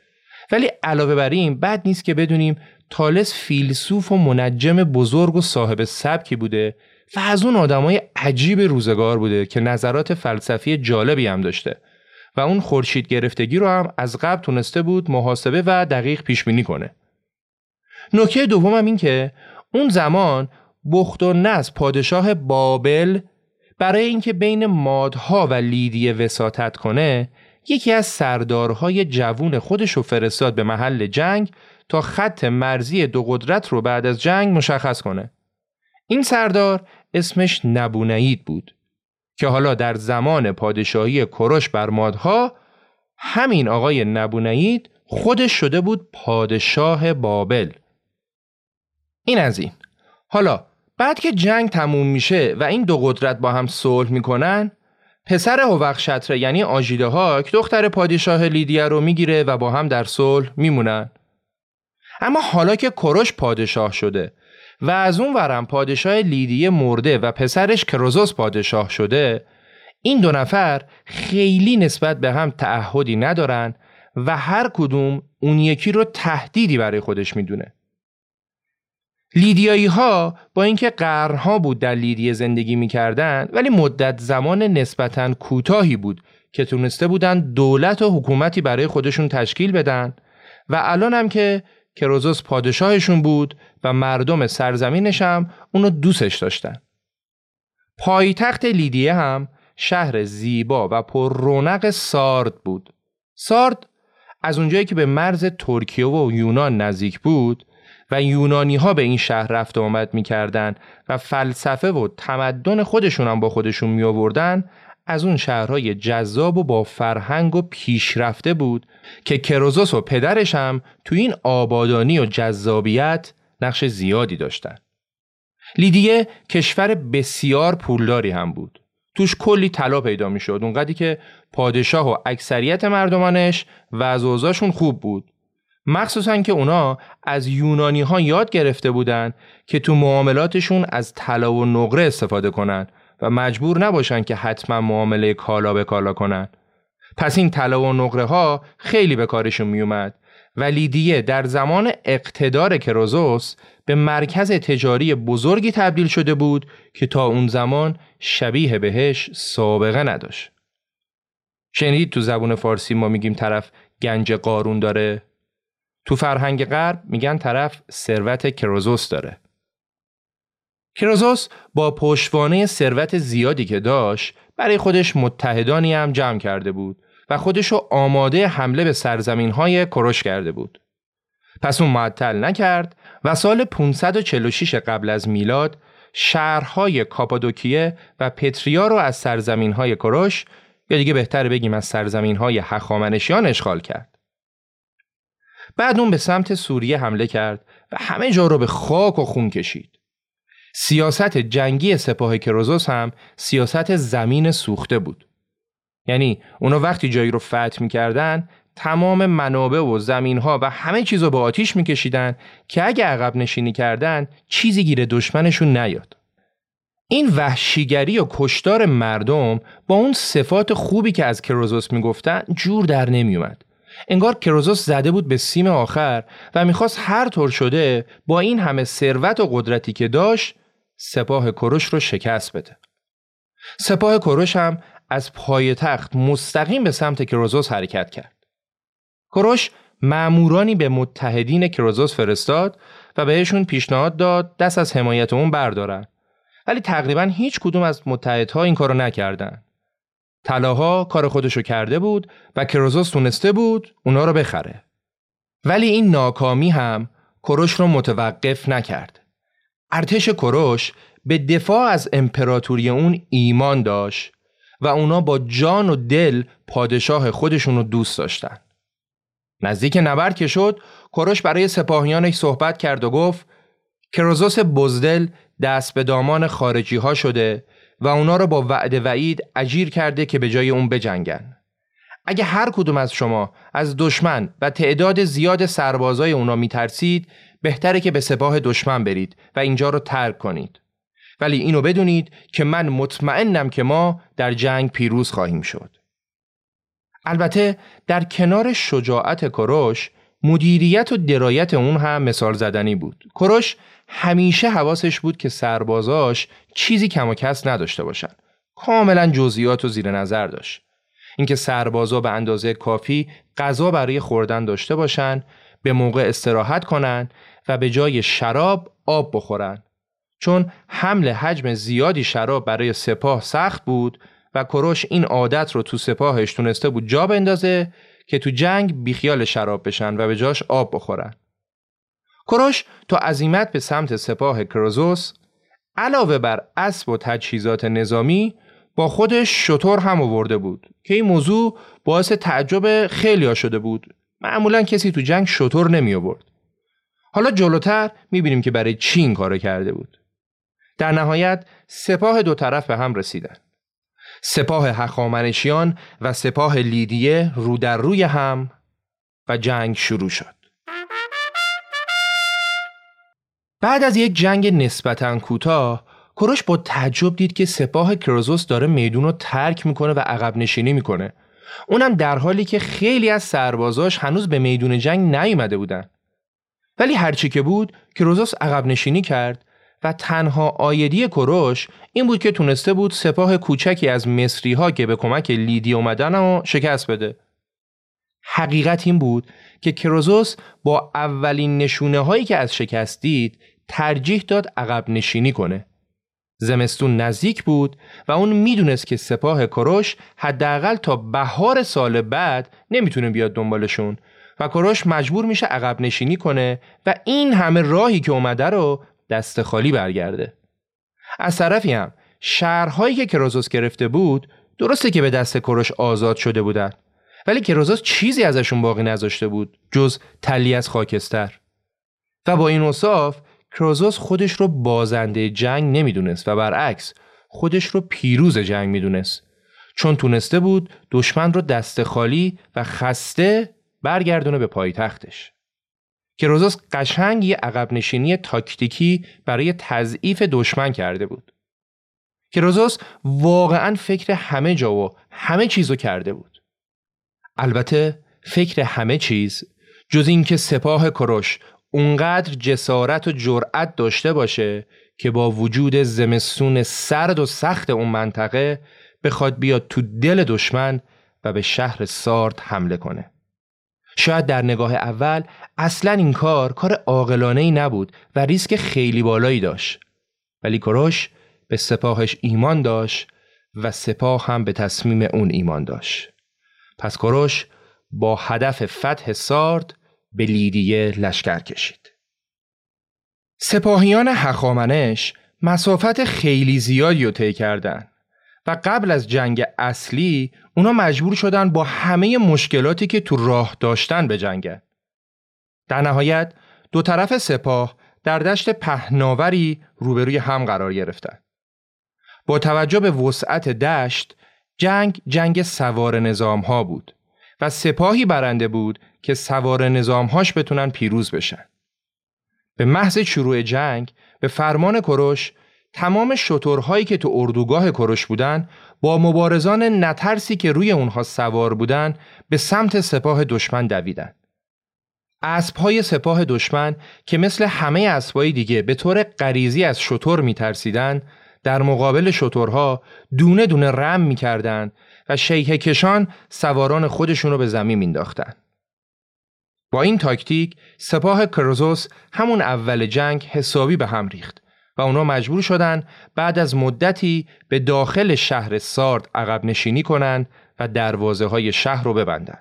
ولی علاوه بر این بد نیست که بدونیم تالس فیلسوف و منجم بزرگ و صاحب سبکی بوده و از اون آدمای عجیب روزگار بوده که نظرات فلسفی جالبی هم داشته و اون خورشید گرفتگی رو هم از قبل تونسته بود محاسبه و دقیق پیش بینی کنه. نکته دومم این که اون زمان بخت و نصر پادشاه بابل برای اینکه بین مادها و لیدیه وساطت کنه، یکی از سردارهای جوون خودش رو فرستاد به محل جنگ تا خط مرزی دو قدرت رو بعد از جنگ مشخص کنه. این سردار اسمش نبونید بود که حالا در زمان پادشاهی کوروش بر مادها همین آقای نبونید خودش شده بود پادشاه بابل. این از این. حالا بعد که جنگ تموم میشه و این دو قدرت با هم صلح میکنن، پسر هوخشتره یعنی آژیدهاک دختر پادشاه لیدیه رو میگیره و با هم در صلح میمونن. اما حالا که کوروش پادشاه شده و از اون ورم پادشاه لیدیه مرده و پسرش کروزوس پادشاه شده، این دو نفر خیلی نسبت به هم تعهدی ندارن و هر کدوم اون یکی رو تهدیدی برای خودش میدونه. لیدیایی ها با اینکه قرنها بود در لیدیه زندگی میکردن، ولی مدت زمان نسبتاً کوتاهی بود که تونسته بودن دولت و حکومتی برای خودشون تشکیل بدن و الان هم که که کروزوس پادشاهشون بود و مردم سرزمینش هم اونو دوستش داشتن. پایتخت لیدیه هم شهر زیبا و پر رونق سارد بود. سارد از اونجایی که به مرز ترکیه و یونان نزدیک بود و یونانی ها به این شهر رفت و آمد می کردن و فلسفه و تمدن خودشون هم با خودشون می آوردن، از اون شهرهای جذاب و با فرهنگ و پیشرفته بود که کروزوس و پدرش هم تو این آبادانی و جذابیت نقش زیادی داشتن. لیدیه کشور بسیار پولداری هم بود. توش کلی طلا پیدا می شد، اونقدری که پادشاه و اکثریت مردمانش و از اوضاعشون خوب بود. مخصوصا که اونا از یونانی ها یاد گرفته بودن که تو معاملاتشون از طلا و نقره استفاده کنن و مجبور نباشن که حتما معامله کالا به کالا کنن. پس این طلا و نقره ها خیلی به کارشون می اومد و لیدیه در زمان اقتدار کروزوس به مرکز تجاری بزرگی تبدیل شده بود که تا اون زمان شبیه بهش سابقه نداشت. شنیدید تو زبون فارسی ما میگیم طرف گنج قارون داره؟ تو فرهنگ غرب میگن طرف ثروت کروزوس داره. کروزوس با پشتوانه ثروت زیادی که داشت برای خودش متحدانی هم جمع کرده بود و خودشو آماده حمله به سرزمین‌های کوروش کرده بود. پس اون معطل نکرد و سال پانصد و چهل و شش قبل از میلاد شهرهای کاپادوکیه و پتریا رو از سرزمین‌های کوروش، یا دیگه بهتر بگیم از سرزمین‌های هخامنشیان اشغال کرد. بعد اون به سمت سوریه حمله کرد و همه جا رو به خاک و خون کشید. سیاست جنگی سپاه کروزوس هم سیاست زمین سوخته بود. یعنی اونا وقتی جایی رو فتح می‌کردن، تمام منابع و زمین‌ها و همه چیز رو به آتیش می‌کشیدن که اگه عقب نشینی کردن، چیزی گیر دشمنشون نیاد. این وحشیگری و کشتار مردم با اون صفات خوبی که از کروزوس می‌گفتن جور در نمی‌اومد. انگار کروزوس زده بود به سیم آخر و می‌خواست هر طور شده با این همه ثروت و قدرتی که داشت سپاه کوروش رو شکست بده. سپاه کوروش هم از پایتخت مستقیم به سمت کروزوس حرکت کرد. کوروش مأمورانی به متحدین کروزوس فرستاد و بهشون پیشنهاد داد دست از حمایت اون بردارن، ولی تقریباً هیچ کدوم از متحدها این کارو نکردن. طلاها کار خودشو کرده بود و کروزوس تونسته بود اونا رو بخره. ولی این ناکامی هم کوروش رو متوقف نکرد. ارتش کوروش به دفاع از امپراتوری اون ایمان داشت و اونا با جان و دل پادشاه خودشون رو دوست داشتن. نزدیک نبرد که شد، کوروش برای سپاهیانش صحبت کرد و گفت کروزوس بزدل دست به دامان خارجی ها شده و اونا رو با وعده وعید اجیر کرده که به جای اون بجنگن. اگه هر کدوم از شما از دشمن و تعداد زیاد سربازای اونا میترسید، بهتره که به سپاه دشمن برید و اینجا رو ترک کنید. ولی اینو بدونید که من مطمئنم که ما در جنگ پیروز خواهیم شد. البته در کنار شجاعت کوروش، مدیریت و درایت اون هم مثال زدنی بود. کوروش همیشه حواسش بود که سربازاش چیزی کم و کس نداشته باشن. کاملا جزئیات رو زیر نظر داشت. اینکه سربازا به اندازه کافی غذا برای خوردن داشته باشن، به موقع استراحت کنن و به جای شراب آب بخورن. چون حمل حجم زیادی شراب برای سپاه سخت بود و کوروش این عادت رو تو سپاهش تونسته بود جا بندازه که تو جنگ بیخیال شراب بشن و به جاش آب بخورن. کوروش تا عزیمت به سمت سپاه کروزوس علاوه بر اسب و تجهیزات نظامی با خودش شتر هم آورده بود که این موضوع باعث تعجب خیلیا شده بود. معمولا کسی تو جنگ شتر نمی آورد. حالا جلوتر میبینیم که برای چی این کارو کرده بود. در نهایت سپاه دو طرف به هم رسیدن. سپاه هخامنشیان و سپاه لیدیه رو در روی هم و جنگ شروع شد. بعد از یک جنگ نسبتاً کوتاه، کوروش با تعجب دید که سپاه کروزوس داره میدون رو ترک میکنه و عقب نشینی میکنه. اونم در حالی که خیلی از سربازاش هنوز به میدون جنگ نیومده بودن. ولی هرچی که بود کروزوس عقب نشینی کرد و تنها آیدی کوروش این بود که تونسته بود سپاه کوچکی از مصری ها که به کمک لیدی اومدن رو شکست بده. حقیقت این بود که کروزوس با اولین نشونه هایی که از شکست دید ترجیح داد عقب نشینی کنه. زمستون نزدیک بود و اون میدونست که سپاه کوروش حداقل تا بهار سال بعد نمیتونه بیاد دنبالشون و کوروش مجبور میشه عقب نشینی کنه و این همه راهی که اومده رو دست خالی برگرده. از طرفی هم شهرهایی که کروزوس گرفته بود درسته که به دست کوروش آزاد شده بودن، ولی کروزوس چیزی ازشون باقی نذاشته بود جز تلی از خاکستر. و با این اوصاف کروزوس خودش رو بازنده جنگ نمیدونست و برعکس خودش رو پیروز جنگ میدونست، چون تونسته بود دشمن رو دست خالی و خسته برگردونه به پایتختش. کروزوس قشنگ یه عقب نشینی تاکتیکی برای تضعیف دشمن کرده بود. کروزوس واقعاً فکر همه جا و همه چیزو کرده بود. البته فکر همه چیز جز این که سپاه کوروش اونقدر جسارت و جرأت داشته باشه که با وجود زمستون سرد و سخت اون منطقه بخواد بیاد تو دل دشمن و به شهر سارد حمله کنه. شاید در نگاه اول اصلاً این کار کار عاقلانه‌ای نبود و ریسک خیلی بالایی داشت، ولی کوروش به سپاهش ایمان داشت و سپاه هم به تصمیم اون ایمان داشت. پس کوروش با هدف فتح سارد به لیدیه لشکر کشید. سپاهیان هخامنش مسافت خیلی زیادی رو طی کردن و قبل از جنگ اصلی اونا مجبور شدن با همه مشکلاتی که تو راه داشتن بجنگن. در نهایت دو طرف سپاه در دشت پهناوری روبروی هم قرار گرفتن. با توجه به وسعت دشت، جنگ جنگ سوار نظام ها بود و سپاهی برنده بود که سوار نظام هاش بتونن پیروز بشن. به محض شروع جنگ، به فرمان کوروش، تمام شترهایی که تو اردوگاه کوروش بودن با مبارزان نترسی که روی اونها سوار بودن به سمت سپاه دشمن دویدن. اسب‌های سپاه دشمن که مثل همه اسب‌های دیگه به طور غریزی از شتر می‌ترسیدن، در مقابل شترها دونه دونه رم می‌کردند و شیهه کشان سواران خودشون رو به زمین می‌انداختن. با این تاکتیک سپاه کروزوس همون اول جنگ حسابی به هم ریخت و اونا مجبور شدن بعد از مدتی به داخل شهر سارد عقب نشینی کنن و دروازه‌های شهر رو ببندن.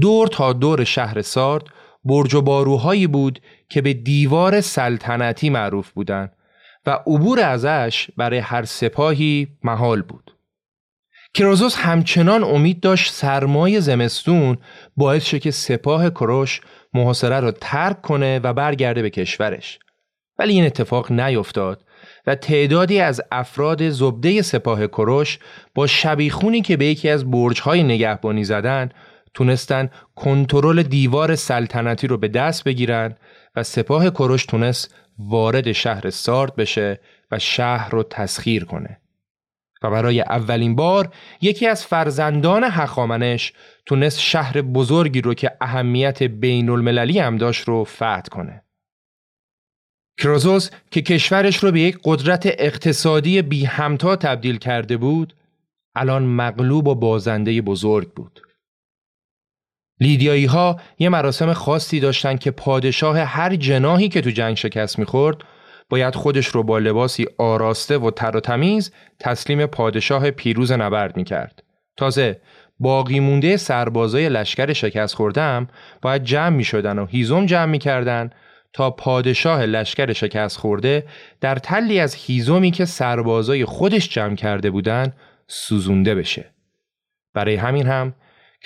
دور تا دور شهر سارد برج و باروهایی بود که به دیوار سلطنتی معروف بودند و عبور ازش برای هر سپاهی محال بود. کروزوس همچنان امید داشت سرمای زمستون باعث شه که سپاه کوروش محاصره را ترک کنه و برگرده به کشورش، ولی این اتفاق نیفتاد و تعدادی از افراد زبده سپاه کوروش با شبیخونی که به یکی از برج‌های نگهبانی زدن تونستن کنترل دیوار سلطنتی رو به دست بگیرن و سپاه کوروش تونست وارد شهر سارد بشه و شهر رو تسخیر کنه. و برای اولین بار یکی از فرزندان هخامنش تونست شهر بزرگی رو که اهمیت بین المللی هم داشت رو فتح کنه. کروزوس که کشورش رو به یک قدرت اقتصادی بی همتا تبدیل کرده بود، الان مغلوب و بازنده بزرگ بود. لیدیایی ها یه مراسم خاصی داشتن که پادشاه هر جناحی که تو جنگ شکست می‌خورد باید خودش رو با لباسی آراسته و تر و تمیز تسلیم پادشاه پیروز نبرد می‌کرد. تازه باقی مونده سربازای لشکر شکست خورده هم باید جمع می‌شدن و هیزم جمع می‌کردن تا پادشاه لشکر شکست خورده در تلی از هیزمی که سربازای خودش جمع کرده بودن سوزونده بشه. برای همین هم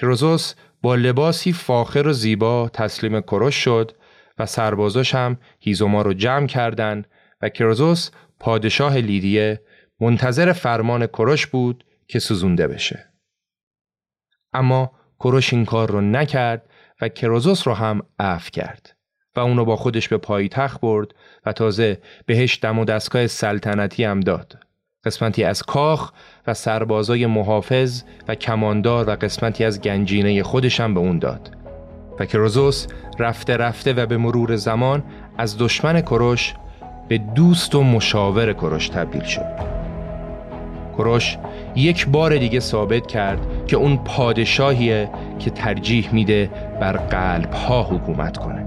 کروزوس با لباسی فاخر و زیبا تسلیم کوروش شد و سربازاش هم هیزما رو جمع کردند و کروزوس پادشاه لیدیه منتظر فرمان کوروش بود که سوزونده بشه. اما کوروش این کار رو نکرد و کروزوس رو هم عفو کرد و اون رو با خودش به پایتخت برد و تازه بهش دم و دستگاه سلطنتی هم داد. قسمتی از کاخ و سربازای محافظ و کماندار و قسمتی از گنجینه خودش هم به اون داد و کروزوس رفته رفته و به مرور زمان از دشمن کوروش به دوست و مشاور کوروش تبدیل شد. کوروش یک بار دیگه ثابت کرد که اون پادشاهیه که ترجیح میده بر قلب‌ها حکومت کنه.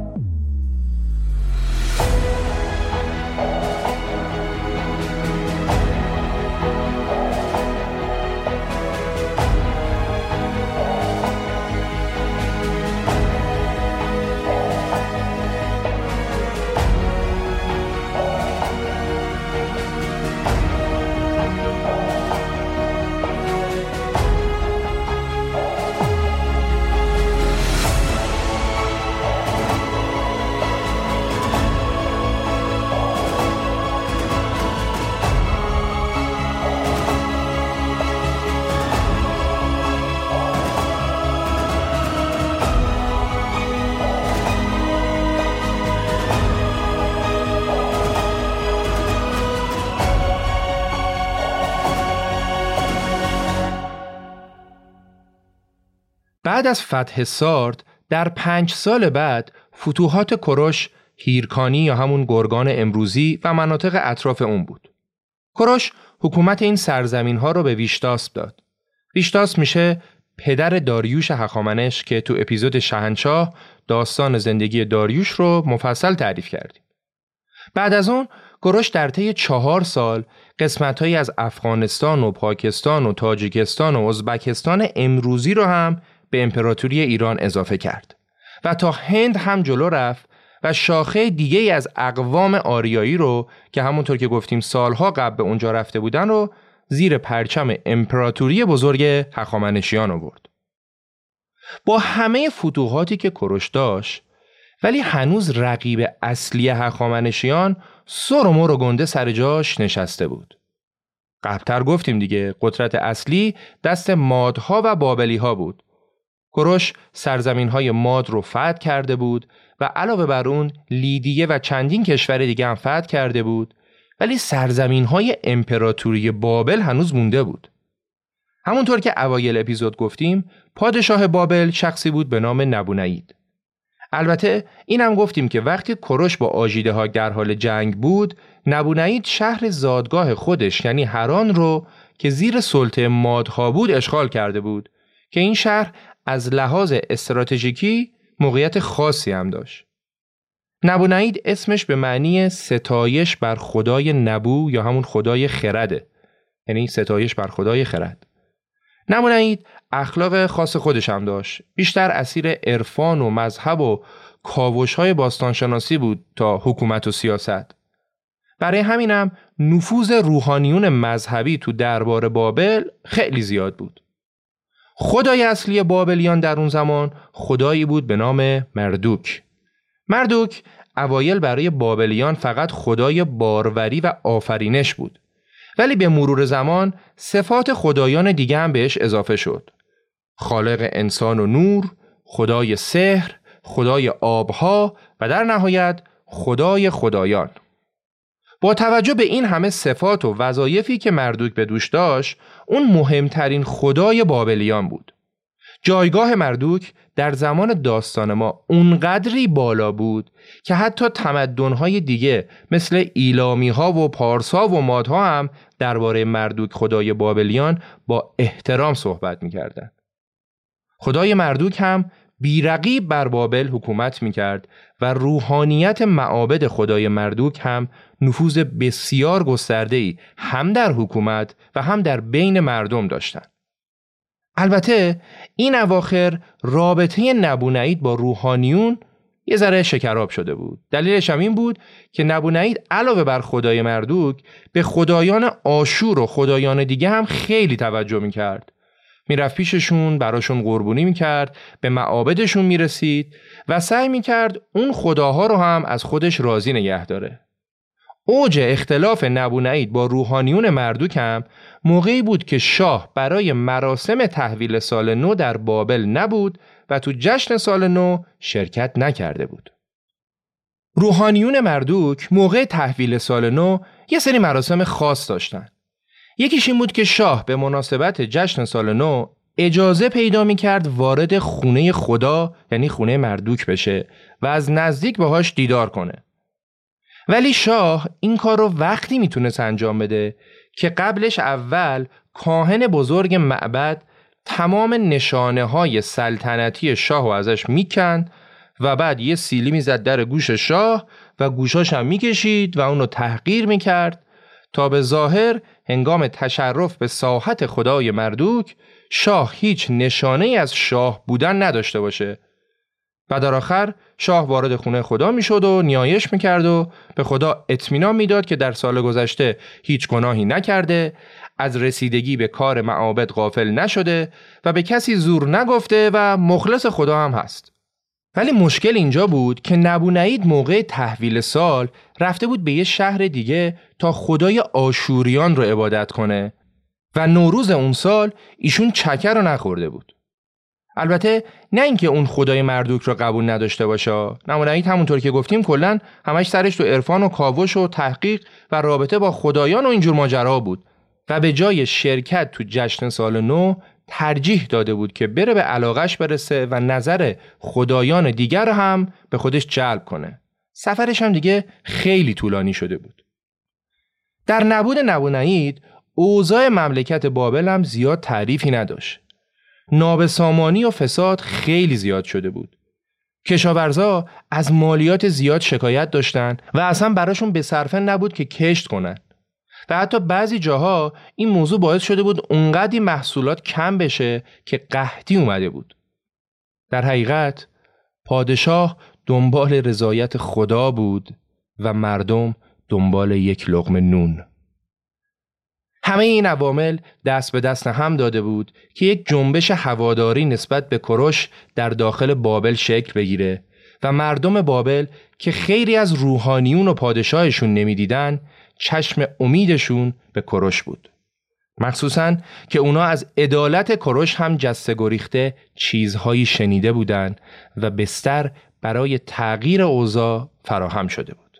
بعد از فتح سارد در پنج سال بعد فتوحات کوروش هیرکانی یا همون گرگان امروزی و مناطق اطراف اون بود. کوروش حکومت این سرزمین ها رو به ویشتاسپ داد. ویشتاسپ میشه پدر داریوش هخامنش که تو اپیزود شاهنشاه داستان زندگی داریوش رو مفصل تعریف کردیم. بعد از اون کوروش در طی چهار سال قسمت‌هایی از افغانستان و پاکستان و تاجیکستان و ازبکستان امروزی رو هم به امپراتوری ایران اضافه کرد و تا هند هم جلو رفت و شاخه دیگه از اقوام آریایی رو که همونطور که گفتیم سالها قبل به اونجا رفته بودن رو زیر پرچم امپراتوری بزرگ هخامنشیان آورد. با همه فتوحاتی که کوروش داشت ولی هنوز رقیب اصلی هخامنشیان سر و مر و گنده سر جاش نشسته بود. قبلتر گفتیم دیگه قدرت اصلی دست مادها و بابلی‌ها بود. کوروش سرزمین‌های ماد رو فتح کرده بود و علاوه بر اون لیدیه و چندین کشور دیگه هم فتح کرده بود، ولی سرزمین‌های امپراتوری بابل هنوز مونده بود. همونطور که اوایل اپیزود گفتیم پادشاه بابل شخصی بود به نام نبونید. البته اینم گفتیم که وقتی کوروش با آژیده‌ها در حال جنگ بود، نبونید شهر زادگاه خودش یعنی هران رو که زیر سلطه مادها بود اشغال کرده بود که این شهر از لحاظ استراتژیکی موقعیت خاصی هم داشت. نبونید اسمش به معنی ستایش بر خدای نبو یا همون خدای خرده، یعنی ستایش بر خدای خرد. نبونید اخلاق خاص خودش هم داشت، بیشتر اسیر عرفان و مذهب و کاوش‌های باستانشناسی بود تا حکومت و سیاست. برای همینم نفوذ روحانیون مذهبی تو دربار بابل خیلی زیاد بود. خدای اصلی بابلیان در اون زمان خدایی بود به نام مردوک. مردوک اوایل برای بابلیان فقط خدای باروری و آفرینش بود، ولی به مرور زمان صفات خدایان دیگه هم بهش اضافه شد. خالق انسان و نور، خدای سحر، خدای آبها و در نهایت خدای خدایان. با توجه به این همه صفات و وظایفی که مردوک به دوش داشت، اون مهمترین خدای بابلیان بود. جایگاه مردوک در زمان داستان ما اونقدری بالا بود که حتی تمدن‌های دیگه مثل ایلامی‌ها و پارس‌ها و مادها هم درباره مردوک خدای بابلیان با احترام صحبت می‌کردند. خدای مردوک هم بیرقیب بر بابل حکومت می‌کرد و روحانیت معابد خدای مردوک هم نفوذ بسیار گسترده‌ای هم در حکومت و هم در بین مردم داشتند. البته این اواخر رابطه نبونید با روحانیون یه ذره شکراب شده بود. دلیلش هم این بود که نبونید علاوه بر خدای مردوک به خدایان آشور و خدایان دیگه هم خیلی توجه می‌کرد. میرفت پیششون، براشون قربانی میکرد، به معابدشون میرسید و سعی میکرد اون خداها رو هم از خودش راضی نگه داره. اوج اختلاف نبونید با روحانیون مردوک هم موقعی بود که شاه برای مراسم تحویل سال نو در بابل نبود و تو جشن سال نو شرکت نکرده بود. روحانیون مردوک موقع تحویل سال نو یه سری مراسم خاص داشتن. یکیش این بود که شاه به مناسبت جشن سال نو اجازه پیدا می کرد وارد خونه خدا یعنی خونه مردوک بشه و از نزدیک باهاش دیدار کنه. ولی شاه این کار رو وقتی می تونست انجام بده که قبلش اول کاهن بزرگ معبد تمام نشانه های سلطنتی شاه رو ازش میکند و بعد یه سیلی میزد در گوش شاه و گوشاش هم میکشید و اونو تحقیر میکرد تا به ظاهر هنگام تشرف به ساحت خدای مردوک شاه هیچ نشانه ای از شاه بودن نداشته باشه. و در آخر شاه وارد خونه خدا میشد و نیایش میکرد و به خدا اطمینان میداد که در سال گذشته هیچ گناهی نکرده، از رسیدگی به کار معابد غافل نشده و به کسی زور نگفته و مخلص خدا هم هست. ولی مشکل اینجا بود که نبونید موقع تحویل سال رفته بود به یه شهر دیگه تا خدای آشوریان رو عبادت کنه و نوروز اون سال ایشون چکر رو نخورده بود. البته نه اینکه اون خدای مردوک رو قبول نداشته باشه، نمونید همونطور که گفتیم کلا همش سرش تو عرفان و کاوش و تحقیق و رابطه با خدایان و اینجور ماجرا بود و به جای شرکت تو جشن سال نو ترجیح داده بود که بره به علاقش برسه و نظر خدایان دیگر هم به خودش جلب کنه. سفرش هم دیگه خیلی طولانی شده بود. در نبود نبونید اوضاع مملکت بابل هم زیاد تعریفی نداشت. نابسامانی و فساد خیلی زیاد شده بود. کشاورزا از مالیات زیاد شکایت داشتن و اصلا براشون به صرفه نبود که کشت کنن و حتی بعضی جاها این موضوع باعث شده بود اونقدی محصولات کم بشه که قحطی اومده بود. در حقیقت پادشاه دنبال رضایت خدا بود و مردم دنبال یک لقمه نون. همه این عوامل دست به دست هم داده بود که یک جنبش هواداری نسبت به کوروش در داخل بابل شکل بگیره و مردم بابل که خیلی از روحانیون و پادشاهشون نمیدیدن، چشم امیدشون به کوروش بود. مخصوصاً که اونا از عدالت کوروش هم جسته گریخته چیزهایی شنیده بودن و بستر برای تغییر اوضاع فراهم شده بود.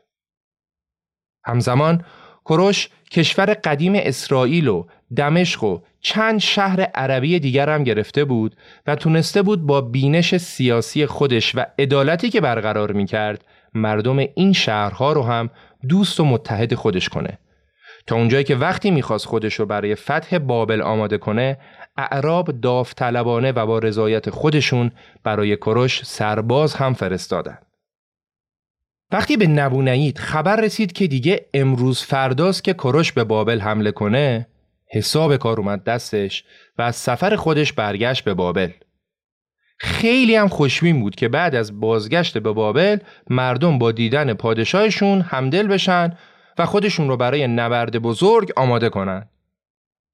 همزمان کوروش کشور قدیم اسرائیل و دمشق و چند شهر عربی دیگر هم گرفته بود و تونسته بود با بینش سیاسی خودش و عدالتی که برقرار میکرد مردم این شهرها رو هم دوست و متحد خودش کنه تا اونجایی که وقتی میخواست خودش رو برای فتح بابل آماده کنه اعراب داوطلبانه و با رضایت خودشون برای کوروش سرباز هم فرستادن. وقتی به نبونید خبر رسید که دیگه امروز فرداست که کوروش به بابل حمله کنه، حساب کار اومد دستش و از سفر خودش برگشت به بابل. خیلی هم خوشبین بود که بعد از بازگشت به بابل مردم با دیدن پادشاهشون همدل بشن و خودشون رو برای نبرد بزرگ آماده کنن.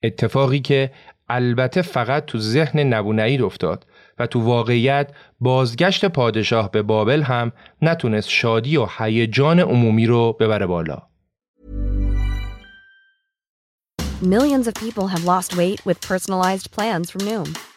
اتفاقی که البته فقط تو ذهن نبونید افتاد و تو واقعیت بازگشت پادشاه به بابل هم نتونست شادی و هیجان عمومی رو ببره بالا. Millions of people have lost weight with personalized plans from Noom,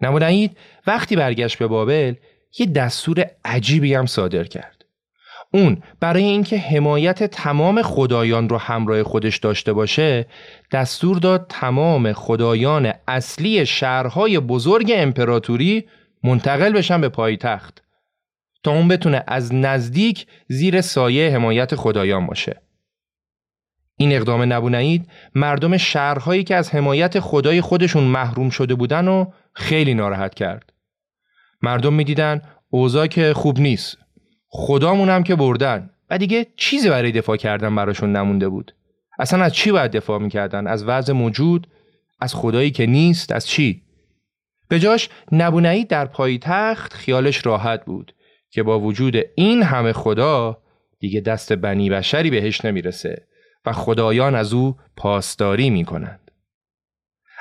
نبونید وقتی برگشت به بابل یه دستور عجیبی هم صادر کرد. اون برای اینکه حمایت تمام خدایان رو همراه خودش داشته باشه دستور داد تمام خدایان اصلی شهرهای بزرگ امپراتوری منتقل بشن به پایتخت تا اون بتونه از نزدیک زیر سایه حمایت خدایان باشه. این اقدام نبونید مردم شهرهایی که از حمایت خدای خودشون محروم شده بودن و خیلی ناراحت کرد. مردم میدیدن اوضاع که خوب نیست، خدامون هم که بردن و دیگه چیزی برای دفاع کردن براشون نمونده بود. اصلا از چی باید دفاع میکردن؟ از وضع موجود، از خدایی که نیست، از چی؟ به جاش نبونهی در پای تخت خیالش راحت بود که با وجود این همه خدا دیگه دست بنی بشری بهش نمیرسه و خدایان از او پاسداری میکنند.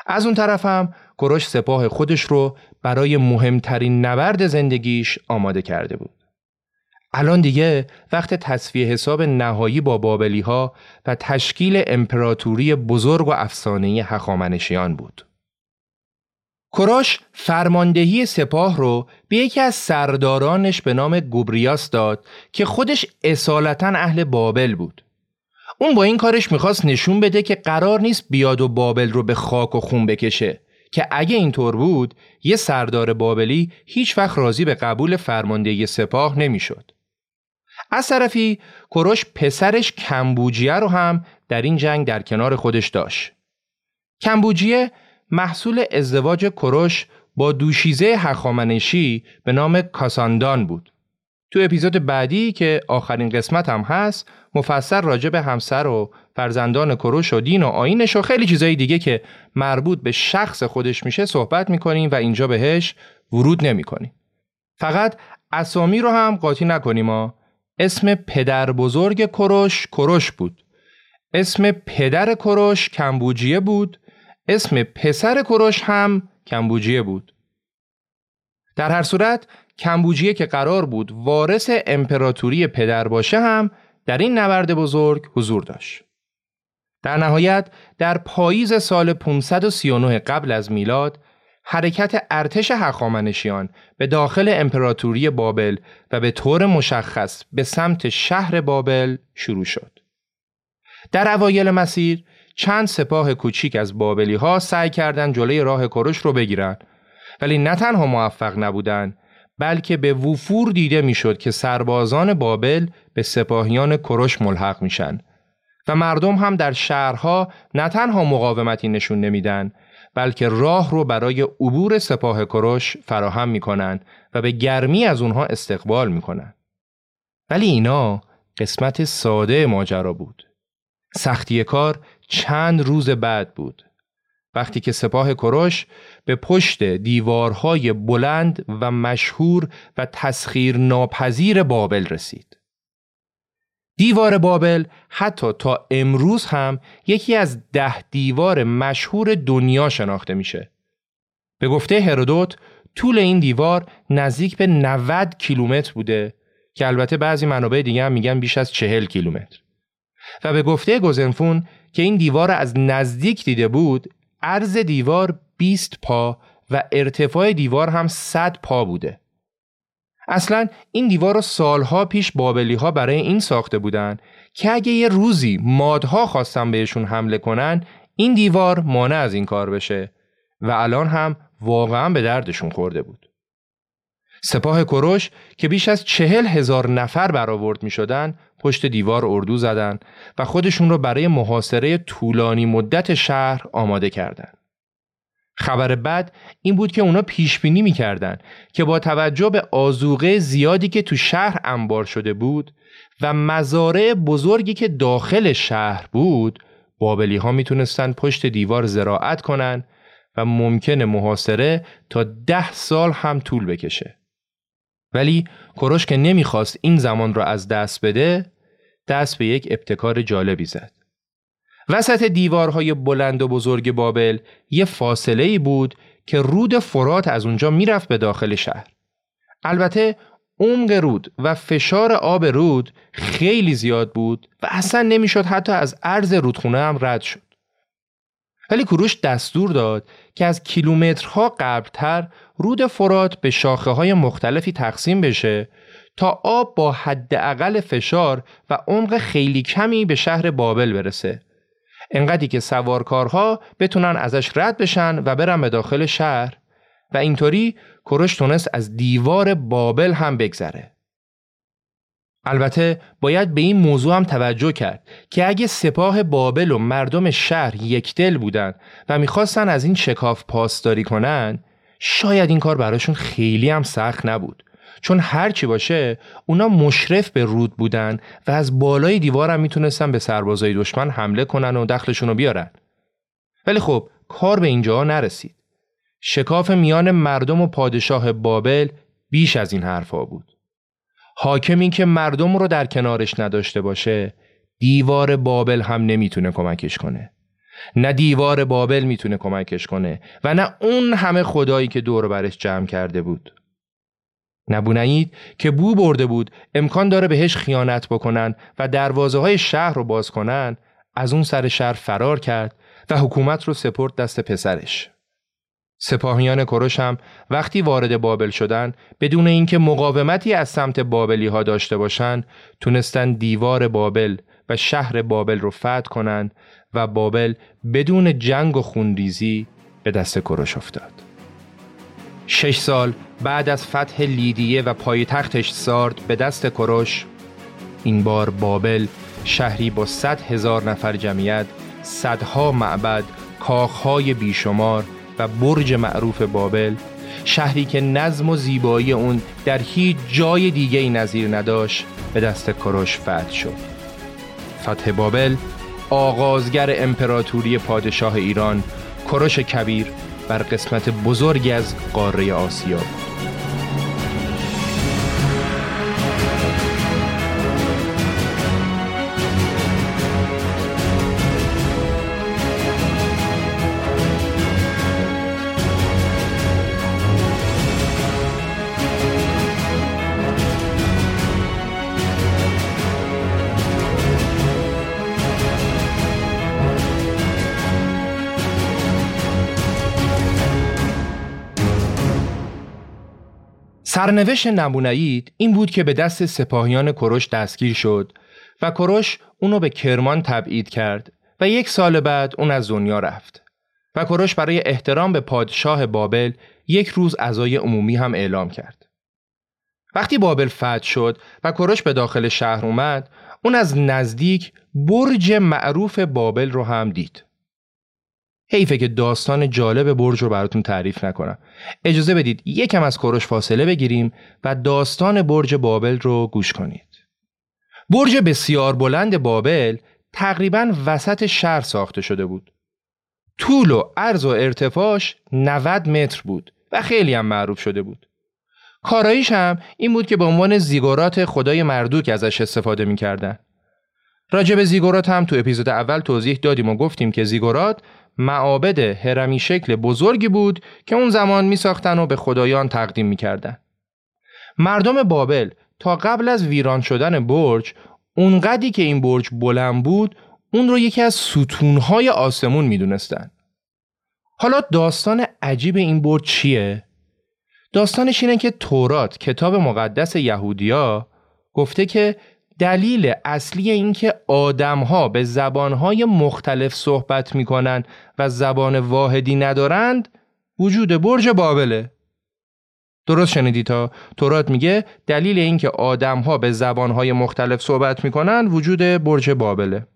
از اون طرف هم کوروش سپاه خودش رو برای مهمترین نبرد زندگیش آماده کرده بود. الان دیگه وقت تصفیه حساب نهایی با بابلی‌ها و تشکیل امپراتوری بزرگ و افسانه‌ای هخامنشیان بود. کوروش فرماندهی سپاه رو به یکی از سردارانش به نام گوبریاس داد که خودش اصالتاً اهل بابل بود. اون با این کارش میخواست نشون بده که قرار نیست بیاد و بابل رو به خاک و خون بکشه، که اگه اینطور بود یه سردار بابلی هیچ وقت راضی به قبول فرماندهی سپاه نمیشد. از طرفی کوروش پسرش کمبوجیه رو هم در این جنگ در کنار خودش داشت. کمبوجیه محصول ازدواج کوروش با دوشیزه هخامنشی به نام کاساندان بود. تو اپیزود بعدی که آخرین قسمت هم هست مفصل راجع به همسر و فرزندان کوروش و دین و آیینش و خیلی چیزای دیگه که مربوط به شخص خودش میشه صحبت میکنیم و اینجا بهش ورود نمیکنیم. فقط اسامی رو هم قاطی نکنیم ها. اسم پدر بزرگ کوروش کوروش بود. اسم پدر کوروش کمبوجیه بود. اسم پسر کوروش هم کمبوجیه بود. در هر صورت کمبوجیه که قرار بود وارث امپراتوری پدر باشه هم در این نبرد بزرگ حضور داشت. در نهایت در پاییز سال پانصد و سی و نه قبل از میلاد حرکت ارتش هخامنشیان به داخل امپراتوری بابل و به طور مشخص به سمت شهر بابل شروع شد. در اوایل مسیر چند سپاه کوچیک از بابلی‌ها سعی کردند جلوی راه کوروش رو بگیرن، ولی نه تنها موفق نبودن بلکه به وفور دیده میشد که سربازان بابل به سپاهیان کوروش ملحق میشن و مردم هم در شهرها نه تنها مقاومتی نشون نمیدن بلکه راه رو برای عبور سپاه کوروش فراهم میکنن و به گرمی از اونها استقبال میکنن. ولی اینا قسمت ساده ماجرا بود. سختی کار چند روز بعد بود، وقتی که سپاه کوروش به پشت دیوارهای بلند و مشهور و تسخیر ناپذیر بابل رسید. دیوار بابل حتی تا امروز هم یکی از ده دیوار مشهور دنیا شناخته میشه. به گفته هرودوت طول این دیوار نزدیک به نود کیلومتر بوده که البته بعضی منابع دیگه هم میگن بیش از چهل کیلومتر. و به گفته گزنفون که این دیوار از نزدیک دیده بود، عرض دیوار بیست پا و ارتفاع دیوار هم صد پا بوده. اصلا این دیوار رو سالها پیش بابلی‌ها برای این ساخته بودن که اگه یه روزی مادها خواستن بهشون حمله کنن این دیوار مانع از این کار بشه و الان هم واقعا به دردشون خورده بود. سپاه کوروش که بیش از چهل هزار نفر برآورد می شدن پشت دیوار اردو زدن و خودشون رو برای محاصره طولانی مدت شهر آماده کردن. خبر بد این بود که اونا پیش بینی می‌کردن که با توجه به آذوقه زیادی که تو شهر انبار شده بود و مزارع بزرگی که داخل شهر بود، بابلی‌ها میتونستن پشت دیوار زراعت کنن و ممکنه محاصره تا ده سال هم طول بکشه. ولی کوروش که نمیخواست این زمان را از دست بده، دست به یک ابتکار جالبی زد. وسط دیوارهای بلند و بزرگ بابل یه فاصله‌ای بود که رود فرات از اونجا میرفت به داخل شهر. البته عمق رود و فشار آب رود خیلی زیاد بود و اصلا نمیشد حتی از عرض رودخونه هم رد شد. ولی کوروش دستور داد که از کیلومترها قبلتر رود فرات به شاخه‌های مختلفی تقسیم بشه تا آب با حداقل فشار و عمق خیلی کمی به شهر بابل برسه، انقدری که سوارکارها بتونن ازش رد بشن و برن به داخل شهر و اینطوری کوروش تونست از دیوار بابل هم بگذره. البته باید به این موضوع هم توجه کرد که اگه سپاه بابل و مردم شهر یکدل بودن و میخواستن از این شکاف پاسداری کنن، شاید این کار براشون خیلی هم سخت نبود، چون هرچی باشه اونا مشرف به رود بودن و از بالای دیوار هم میتونستن به سربازای دشمن حمله کنن و دخلشون رو بیارن. ولی خب کار به اینجا نرسید. شکاف میان مردم و پادشاه بابل بیش از این حرفا بود. حاکمی که مردم رو در کنارش نداشته باشه، دیوار بابل هم نمیتونه کمکش کنه. نه دیوار بابل میتونه کمکش کنه و نه اون همه خدایی که دور برش جمع کرده بود. نبونید که بو برده بود امکان داره بهش خیانت بکنن و دروازه های شهر رو باز کنن، از اون سر شهر فرار کرد و حکومت رو سپرد دست پسرش. سپاهیان کوروش هم وقتی وارد بابل شدن، بدون اینکه مقاومتی از سمت بابلی ها داشته باشن، تونستن دیوار بابل و شهر بابل رو فتح کنن و بابل بدون جنگ و خونریزی به دست کوروش افتاد. شش سال بعد از فتح لیدیه و پایتختش سارد به دست کوروش، این بار بابل، شهری با صد هزار نفر جمعیت، صدها معبد، کاخهای بیشمار و برج معروف بابل، شهری که نظم و زیبایی اون در هیچ جای دیگه‌ای نظیر نداشت، به دست کوروش فتح شد. فتح بابل آغازگر امپراتوری پادشاه ایران کوروش کبیر بر قسمت بزرگی از قاره آسیا. سرنوشت نبونید این بود که به دست سپاهیان کوروش دستگیر شد و کوروش اونو به کرمان تبعید کرد و یک سال بعد اون از دنیا رفت و کوروش برای احترام به پادشاه بابل یک روز عزای عمومی هم اعلام کرد. وقتی بابل فتح شد و کوروش به داخل شهر اومد، اون از نزدیک برج معروف بابل رو هم دید. حیفه که داستان جالب برج رو براتون تعریف نکنم. اجازه بدید یکم از کوروش فاصله بگیریم و داستان برج بابل رو گوش کنید. برج بسیار بلند بابل تقریباً وسط شهر ساخته شده بود. طول و عرض و ارتفاعش نود متر بود و خیلی هم معروف شده بود. کاراییش هم این بود که به عنوان زیگورات خدای مردوک ازش استفاده می‌کردن. راجع به زیگورات هم تو اپیزود اول توضیح دادیم و گفتیم که زیگورات معابد هرمی شکل بزرگی بود که اون زمان می ساختن و به خدایان تقدیم می کردن. مردم بابل تا قبل از ویران شدن برج، اونقدی که این برج بلند بود اون رو یکی از ستونهای آسمون می دونستن. حالا داستان عجیب این برج چیه؟ داستانش اینه که تورات، کتاب مقدس یهودیا، گفته که دلیل اصلی این که آدم‌ها به زبان‌های مختلف صحبت می‌کنند و زبان واحدی ندارند، وجود برج بابله. درست شنیدی؟ تا تورات میگه دلیل این که آدم‌ها به زبان‌های مختلف صحبت می‌کنند وجود برج بابله.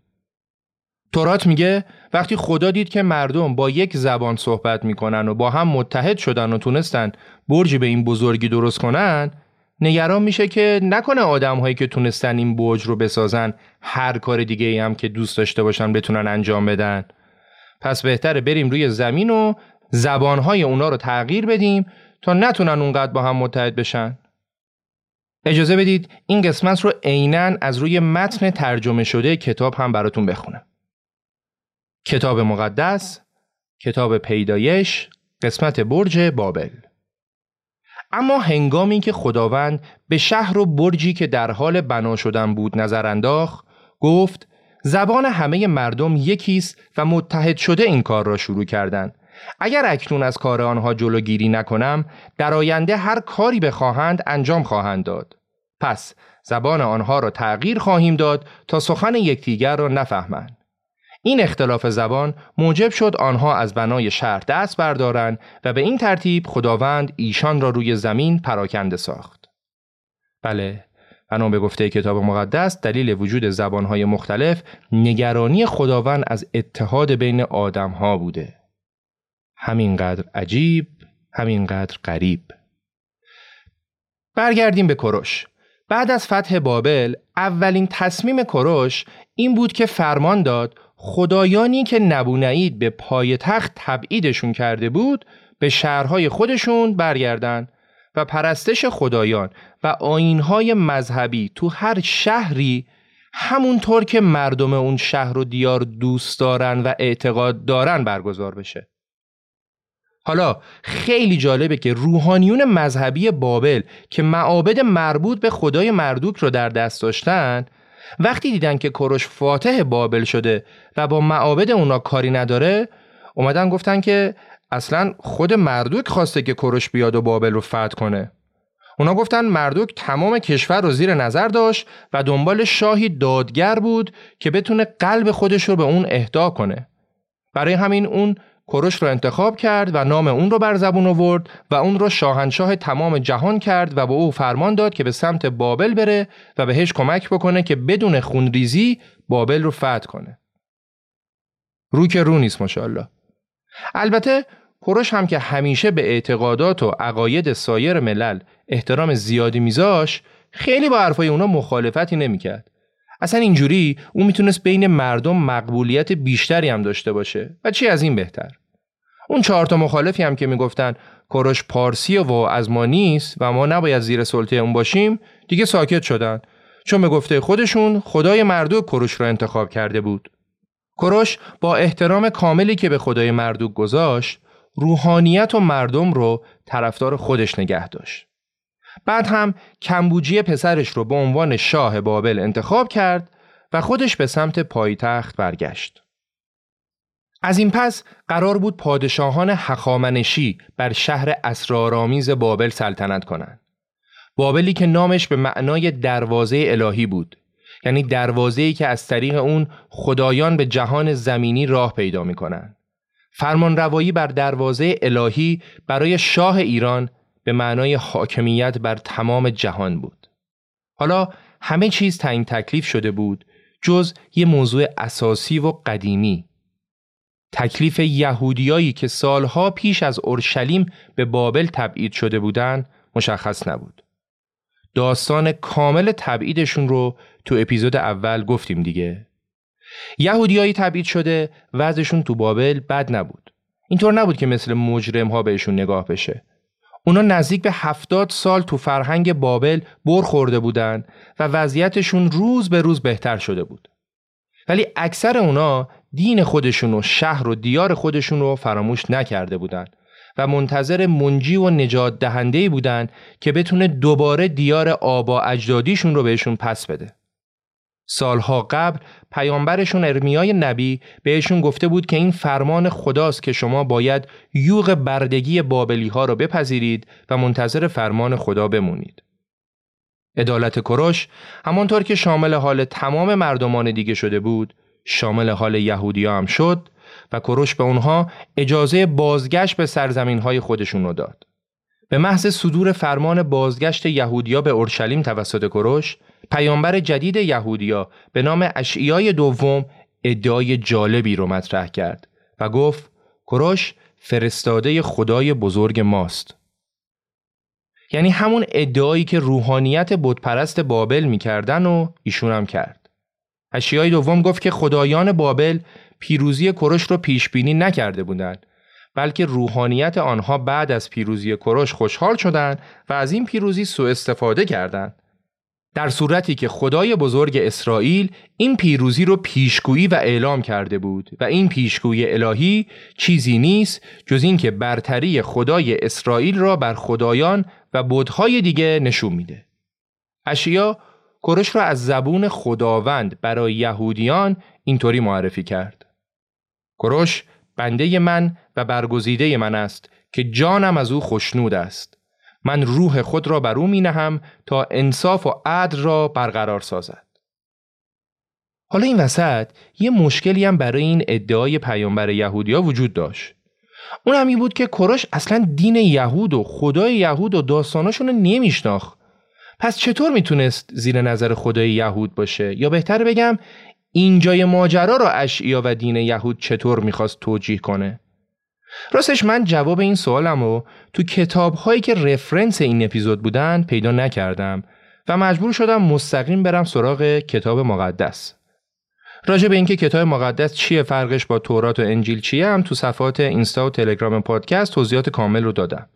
تورات میگه وقتی خدا دید که مردم با یک زبان صحبت می‌کنن و با هم متحد شدن و تونستن برجی به این بزرگی درست کنن، نگران میشه که نکنه آدم هایی که تونستن این برج رو بسازن هر کار دیگه ای هم که دوست داشته باشن بتونن انجام بدن. پس بهتره بریم روی زمین و زبان های اونا رو تغییر بدیم تا نتونن اونقدر با هم متحد بشن. اجازه بدید این قسمت رو عیناً از روی متن ترجمه شده کتاب هم براتون بخونم. کتاب مقدس، کتاب پیدایش، قسمت برج بابل. اما هنگامی که خداوند به شهر و برجی که در حال بنا شدن بود نظر انداخت، گفت زبان همه مردم یکیست و متحد شده این کار را شروع کردند. اگر اکنون از کار آنها جلوگیری نکنم، در آینده هر کاری بخواهند انجام خواهند داد. پس زبان آنها را تغییر خواهیم داد تا سخن یکدیگر را نفهمند. این اختلاف زبان موجب شد آنها از بنای شهر دست بردارند و به این ترتیب خداوند ایشان را روی زمین پراکنده ساخت. بله، بنا به گفته کتاب مقدس دلیل وجود زبانهای مختلف نگرانی خداوند از اتحاد بین آدمها بوده. همینقدر عجیب، همینقدر غریب. برگردیم به کوروش. بعد از فتح بابل، اولین تصمیم کوروش این بود که فرمان داد خدایانی که نبونعید به پای تخت تبعیدشون کرده بود به شهرهای خودشون برگردن و پرستش خدایان و آیینهای مذهبی تو هر شهری همونطور که مردم اون شهر و دیار دوست دارن و اعتقاد دارن برگزار بشه. حالا خیلی جالبه که روحانیون مذهبی بابل که معابد مربوط به خدای مردوک رو در دست داشتن، وقتی دیدن که کوروش فاتح بابل شده و با معابد اونا کاری نداره، اومدن گفتن که اصلا خود مردوک خواسته که کوروش بیاد و بابل رو فتح کنه. اونا گفتن مردوک تمام کشور رو زیر نظر داشت و دنبال شاهی دادگر بود که بتونه قلب خودش رو به اون اهدا کنه. برای همین اون کوروش رو انتخاب کرد و نام اون رو بر زبون آورد و اون رو شاهنشاه تمام جهان کرد و به او فرمان داد که به سمت بابل بره و بهش کمک بکنه که بدون خونریزی بابل رو فتح کنه. رو که رو نیست ماشاءالله. البته کوروش هم که همیشه به اعتقادات و عقاید سایر ملل احترام زیادی میذاش، خیلی با حرفای اونا مخالفتی نمیکرد. اصلا اینجوری اون میتونست بین مردم مقبولیت بیشتری هم داشته باشه و چی از این بهتر. اون چهار تا مخالفی هم که میگفتن کوروش پارسی و از ما نیست و ما نباید زیر سلطه اون باشیم، دیگه ساکت شدن، چون به گفته خودشون خدای مردوک کوروش رو انتخاب کرده بود. کوروش با احترام کاملی که به خدای مردوک گذاشت، روحانیت و مردم رو طرفدار خودش نگه داشت. بعد هم کمبوجی پسرش رو به عنوان شاه بابل انتخاب کرد و خودش به سمت پایتخت برگشت. از این پس قرار بود پادشاهان هخامنشی بر شهر اسرارآمیز بابل سلطنت کنند. بابلی که نامش به معنای دروازه الهی بود، یعنی دروازه‌ای که از طریق اون خدایان به جهان زمینی راه پیدا می‌کنند. فرمانروایی بر دروازه الهی برای شاه ایران به معنای حاکمیت بر تمام جهان بود. حالا همه چیز تعیین تکلیف شده بود جز یه موضوع اساسی و قدیمی. تکلیف یهودیایی که سالها پیش از اورشلیم به بابل تبعید شده بودن مشخص نبود. داستان کامل تبعیدشون رو تو اپیزود اول گفتیم دیگه. یهودیایی تبعید شده وضعشون تو بابل بد نبود. اینطور نبود که مثل مجرم‌ها بهشون نگاه بشه. اونا نزدیک به هفتاد سال تو فرهنگ بابل بر خورده بودن و وضعیتشون روز به روز بهتر شده بود. ولی اکثر اونا دین خودشون و شهر و دیار خودشون رو فراموش نکرده بودن و منتظر منجی و نجات دهنده‌ای بودن که بتونه دوباره دیار آبا اجدادیشون رو بهشون پس بده. سالها قبل پیامبرشون ارمیای نبی بهشون گفته بود که این فرمان خداست که شما باید یوغ بردگی بابلی ها رو بپذیرید و منتظر فرمان خدا بمونید. عدالت کوروش همانطور که شامل حال تمام مردمان دیگه شده بود، شامل حال یهودی ها هم شد و کوروش به اونها اجازه بازگشت به سرزمین های خودشون رو داد. به محض صدور فرمان بازگشت یهودیا به اورشلیم توسط کوروش، پیامبر جدید یهودیا به نام اشعیای دوم ادعای جالبی رو مطرح کرد و گفت کوروش فرستاده خدای بزرگ ماست. یعنی همون ادعایی که روحانیت بتپرست بابل می‌کردن و ایشون هم کرد. اشعیای دوم گفت که خدایان بابل پیروزی کوروش رو پیشبینی نکرده بودند، بلکه روحانیت آنها بعد از پیروزی کوروش خوشحال شدند و از این پیروزی سوء استفاده کردند، در صورتی که خدای بزرگ اسرائیل این پیروزی رو پیشگویی و اعلام کرده بود و این پیشگویی الهی چیزی نیست جز این که برتری خدای اسرائیل را بر خدایان و بت‌های دیگه نشون میده. اشعیا کوروش را از زبون خداوند برای یهودیان اینطوری معرفی کرد: کوروش بنده من و برگزیده من است که جانم از او خشنود است. من روح خود را بر او می نهم تا انصاف و عدل را برقرار سازد. حالا این وسط یه مشکلی هم برای این ادعای پیامبر یهودیا وجود داشت. اون هم این بود که کوروش اصلا دین یهود و خدای یهود و داستاناشون رو نمیشناخت. پس چطور میتونست زیر نظر خدای یهود باشه؟ یا بهتر بگم اینجای ماجرا را اشعیا و دین یهود چطور میخواست توجیه کنه؟ راستش من جواب این سوالم رو تو کتاب‌هایی که رفرنس این اپیزود بودن پیدا نکردم و مجبور شدم مستقیم برم سراغ کتاب مقدس. راجع به اینکه کتاب مقدس چیه، فرقش با تورات و انجیل چیه، هم تو صفحات اینستا و تلگرام پادکست توضیحات کامل رو دادم.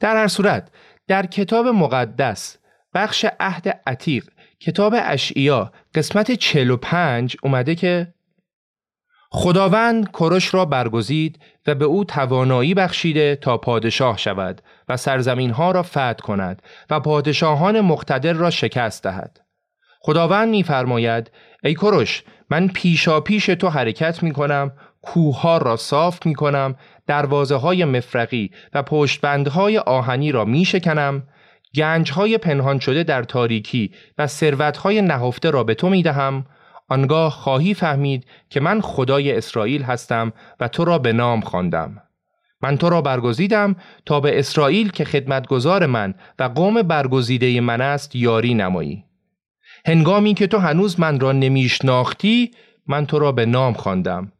در هر صورت در کتاب مقدس بخش عهد عتیق، کتاب اشعیا قسمت چهل و پنج اومده که خداوند کوروش را برگزید و به او توانایی بخشیده تا پادشاه شود و سرزمین‌ها را فتح کند و پادشاهان مقتدر را شکست دهد. خداوند می‌فرماید: ای کوروش، من پیشاپیش تو حرکت می‌کنم، کوه‌ها را صاف می‌کنم، دروازه‌های مفرقی و پشتبندهای آهنی را می‌شکنم، گنج‌های پنهان شده در تاریکی و ثروت‌های نهفته را به تو می‌دهم. آنگاه خواهی فهمید که من خدای اسرائیل هستم و تو را به نام خواندم. من تو را برگزیدم تا به اسرائیل که خدمتگزار من و قوم برگزیده من است یاری نمایی. هنگامی که تو هنوز من را نمیشناختی، من تو را به نام خواندم.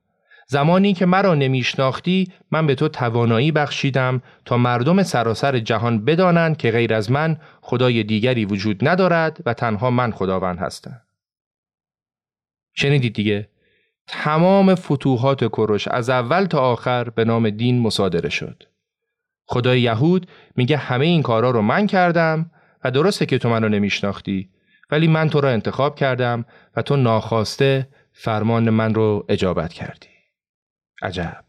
زمانی که مرا نمیشناختی، من به تو توانایی بخشیدم تا مردم سراسر جهان بدانند که غیر از من خدای دیگری وجود ندارد و تنها من خداوند هستم. شنیدید دیگه، تمام فتوحات کوروش از اول تا آخر به نام دین مصادره شد. خدای یهود میگه همه این کارا رو من کردم و درسته که تو منو نمیشناختی، ولی من تو را انتخاب کردم و تو ناخواسته فرمان من رو اجابت کردی. عجب.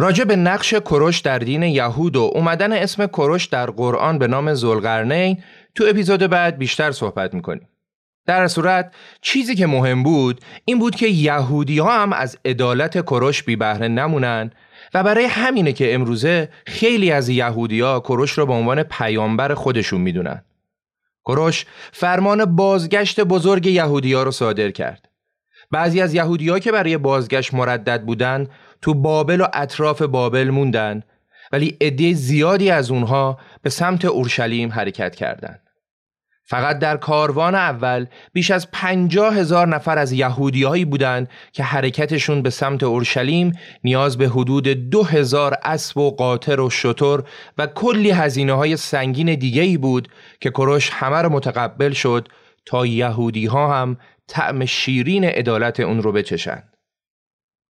راجع به نقش کوروش در دین یهود و اومدن اسم کوروش در قرآن به نام ذوالقرنین تو اپیزود بعد بیشتر صحبت میکنیم. در صورت چیزی که مهم بود این بود که یهودی ها هم از عدالت کوروش بی بهره نمونن و برای همینه که امروزه خیلی از یهودی ها کوروش رو به عنوان پیامبر خودشون میدونن. کوروش فرمان بازگشت بزرگ یهودی ها رو صادر کرد. بعضی از یهودی ها که برای بازگشت مردد بودن تو بابل و اطراف بابل موندن، ولی عده زیادی از اونها به سمت اورشلیم حرکت کردند. فقط در کاروان اول بیش از پنجاه هزار نفر از یهودیایی بودند که حرکتشون به سمت اورشلیم نیاز به حدود دو هزار اسب و قاطر و شتر و کلی هزینه های سنگین دیگه‌ای بود که کوروش همه رو متقبل شد تا یهودی‌ها هم طعم شیرین عدالت اون رو بچشن.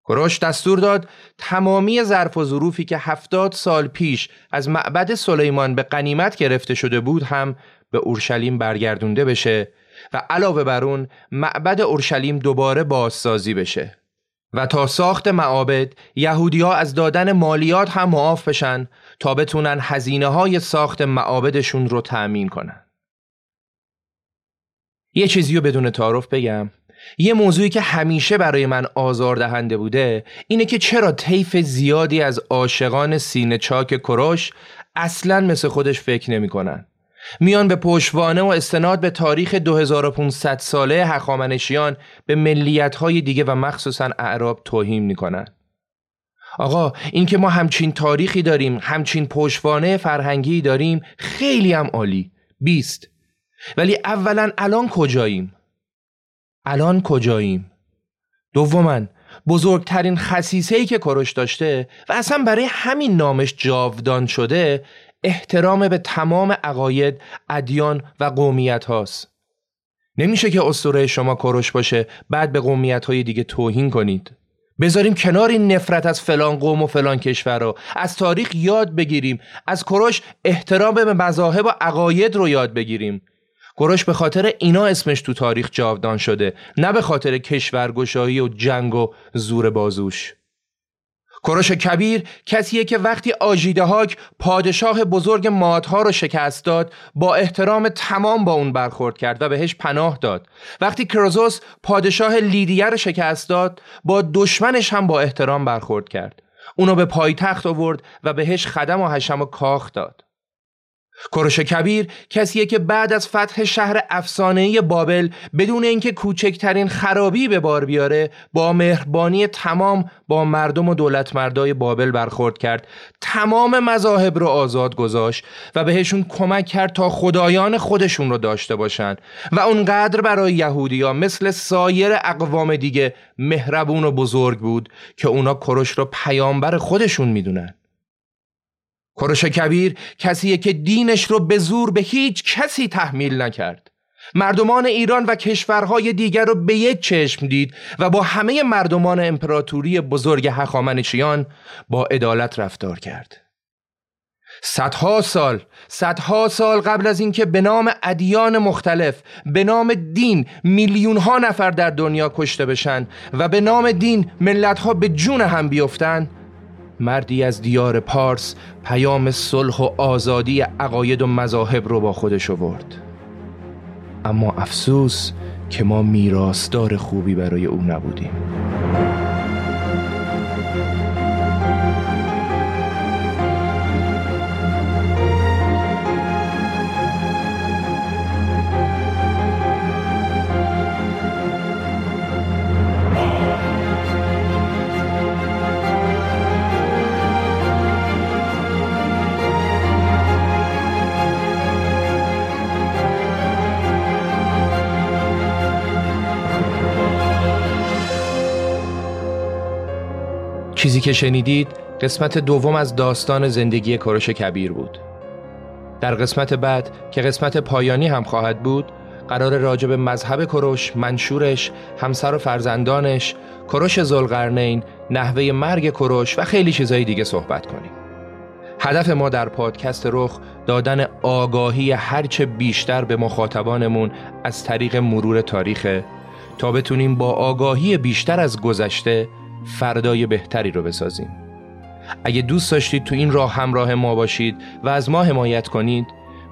کوروش دستور داد تمامی ظرف و ظروفی که هفتاد سال پیش از معبد سلیمان به غنیمت گرفته شده بود هم به اورشلیم برگردونده بشه و علاوه بر اون معبد اورشلیم دوباره بازسازی بشه و تا ساخت معابد یهودی‌ها از دادن مالیات هم معاف بشن تا بتونن هزینه‌های ساخت معابدشون رو تأمین کنن. یه چیزی رو بدون تعارف بگم، یه موضوعی که همیشه برای من آزاردهنده بوده اینه که چرا طیف زیادی از عاشقان سینه چاک کوروش اصلاً مثل خودش فکر نمی کنن. میان به پشتوانه و استناد به تاریخ دو هزار و پانصد ساله هخامنشیان به ملیت‌های دیگه و مخصوصاً اعراب توهین می کنن. آقا این که ما همچین تاریخی داریم، همچین پشتوانه فرهنگی داریم، خیلی هم عالی بیست، ولی اولاً الان کجاییم؟ الان کجاییم؟ دوماً بزرگترین خصیصه‌ای که کوروش داشته و اصلا برای همین نامش جاودان شده، احترام به تمام عقاید، ادیان و قومیت هاست. نمیشه که اسطوره شما کوروش باشه بعد به قومیت های دیگه توهین کنید. بذاریم کنار این نفرت از فلان قوم و فلان کشور رو، از تاریخ یاد بگیریم، از کوروش احترام به مذاهب و عقاید رو یاد بگیریم. کوروش به خاطر اینا اسمش تو تاریخ جاودان شده، نه به خاطر کشورگشایی و جنگ و زور بازوش. کوروش کبیر کسیه که وقتی آژیدهاک پادشاه بزرگ مادها رو شکست داد، با احترام تمام با اون برخورد کرد و بهش پناه داد. وقتی کروزوس پادشاه لیدیه رو شکست داد، با دشمنش هم با احترام برخورد کرد. اونو به پایتخت آورد و بهش خدم و حشم و کاخ داد. کوروش کبیر کسیه که بعد از فتح شهر افسانه‌ای بابل بدون اینکه کوچکترین خرابی به بار بیاره، با مهربانی تمام با مردم و دولت مردای بابل برخورد کرد، تمام مذاهب رو آزاد گذاشت و بهشون کمک کرد تا خدایان خودشون رو داشته باشن و اونقدر برای یهودی‌ها مثل سایر اقوام دیگه مهربون و بزرگ بود که اونا کوروش رو پیامبر خودشون میدونن. کوروش کبیر کسیه که دینش رو به زور به هیچ کسی تحمیل نکرد. مردمان ایران و کشورهای دیگر رو به یک چشم دید و با همه مردمان امپراتوری بزرگ هخامنشیان با عدالت رفتار کرد. صدها سال، صدها سال قبل از اینکه به نام ادیان مختلف، به نام دین میلیون‌ها نفر در دنیا کشته بشن و به نام دین ملت‌ها به جون هم بیفتن، مردی از دیار پارس پیام صلح و آزادی عقاید و مذاهب رو با خودش آورد. اما افسوس که ما میراثدار خوبی برای او نبودیم. چیزی که شنیدید قسمت دوم از داستان زندگی کوروش کبیر بود. در قسمت بعد که قسمت پایانی هم خواهد بود، قرار راجع به مذهب کوروش، منشورش، همسر و فرزندانش، کوروش ذوالقرنین، نحوه مرگ کوروش و خیلی چیزهای دیگه صحبت کنیم. هدف ما در پادکست رخ دادن آگاهی هرچه بیشتر به مخاطبانمون از طریق مرور تاریخ، تا بتونیم با آگاهی بیشتر از گذشته فردای بهتری رو بسازیم. اگه دوست داشتید تو این راه همراه ما باشید و از ما حمایت کنید،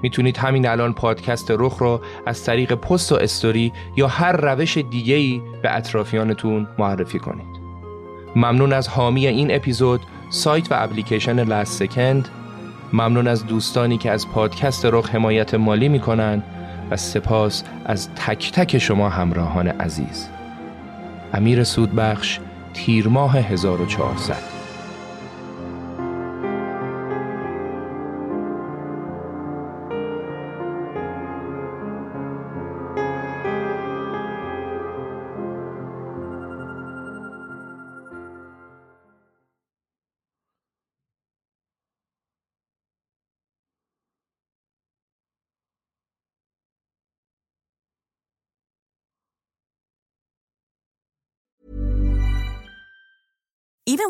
میتونید همین الان پادکست رخ رو از طریق پست و استوری یا هر روش دیگه‌ای به اطرافیانتون معرفی کنید. ممنون از حامی این اپیزود، سایت و اپلیکیشن لاستسکند. ممنون از دوستانی که از پادکست رخ حمایت مالی میکنن و سپاس از تک تک شما همراهان عزیز. امیر سودبخش، تیر ماه هزار و چهارصد. Even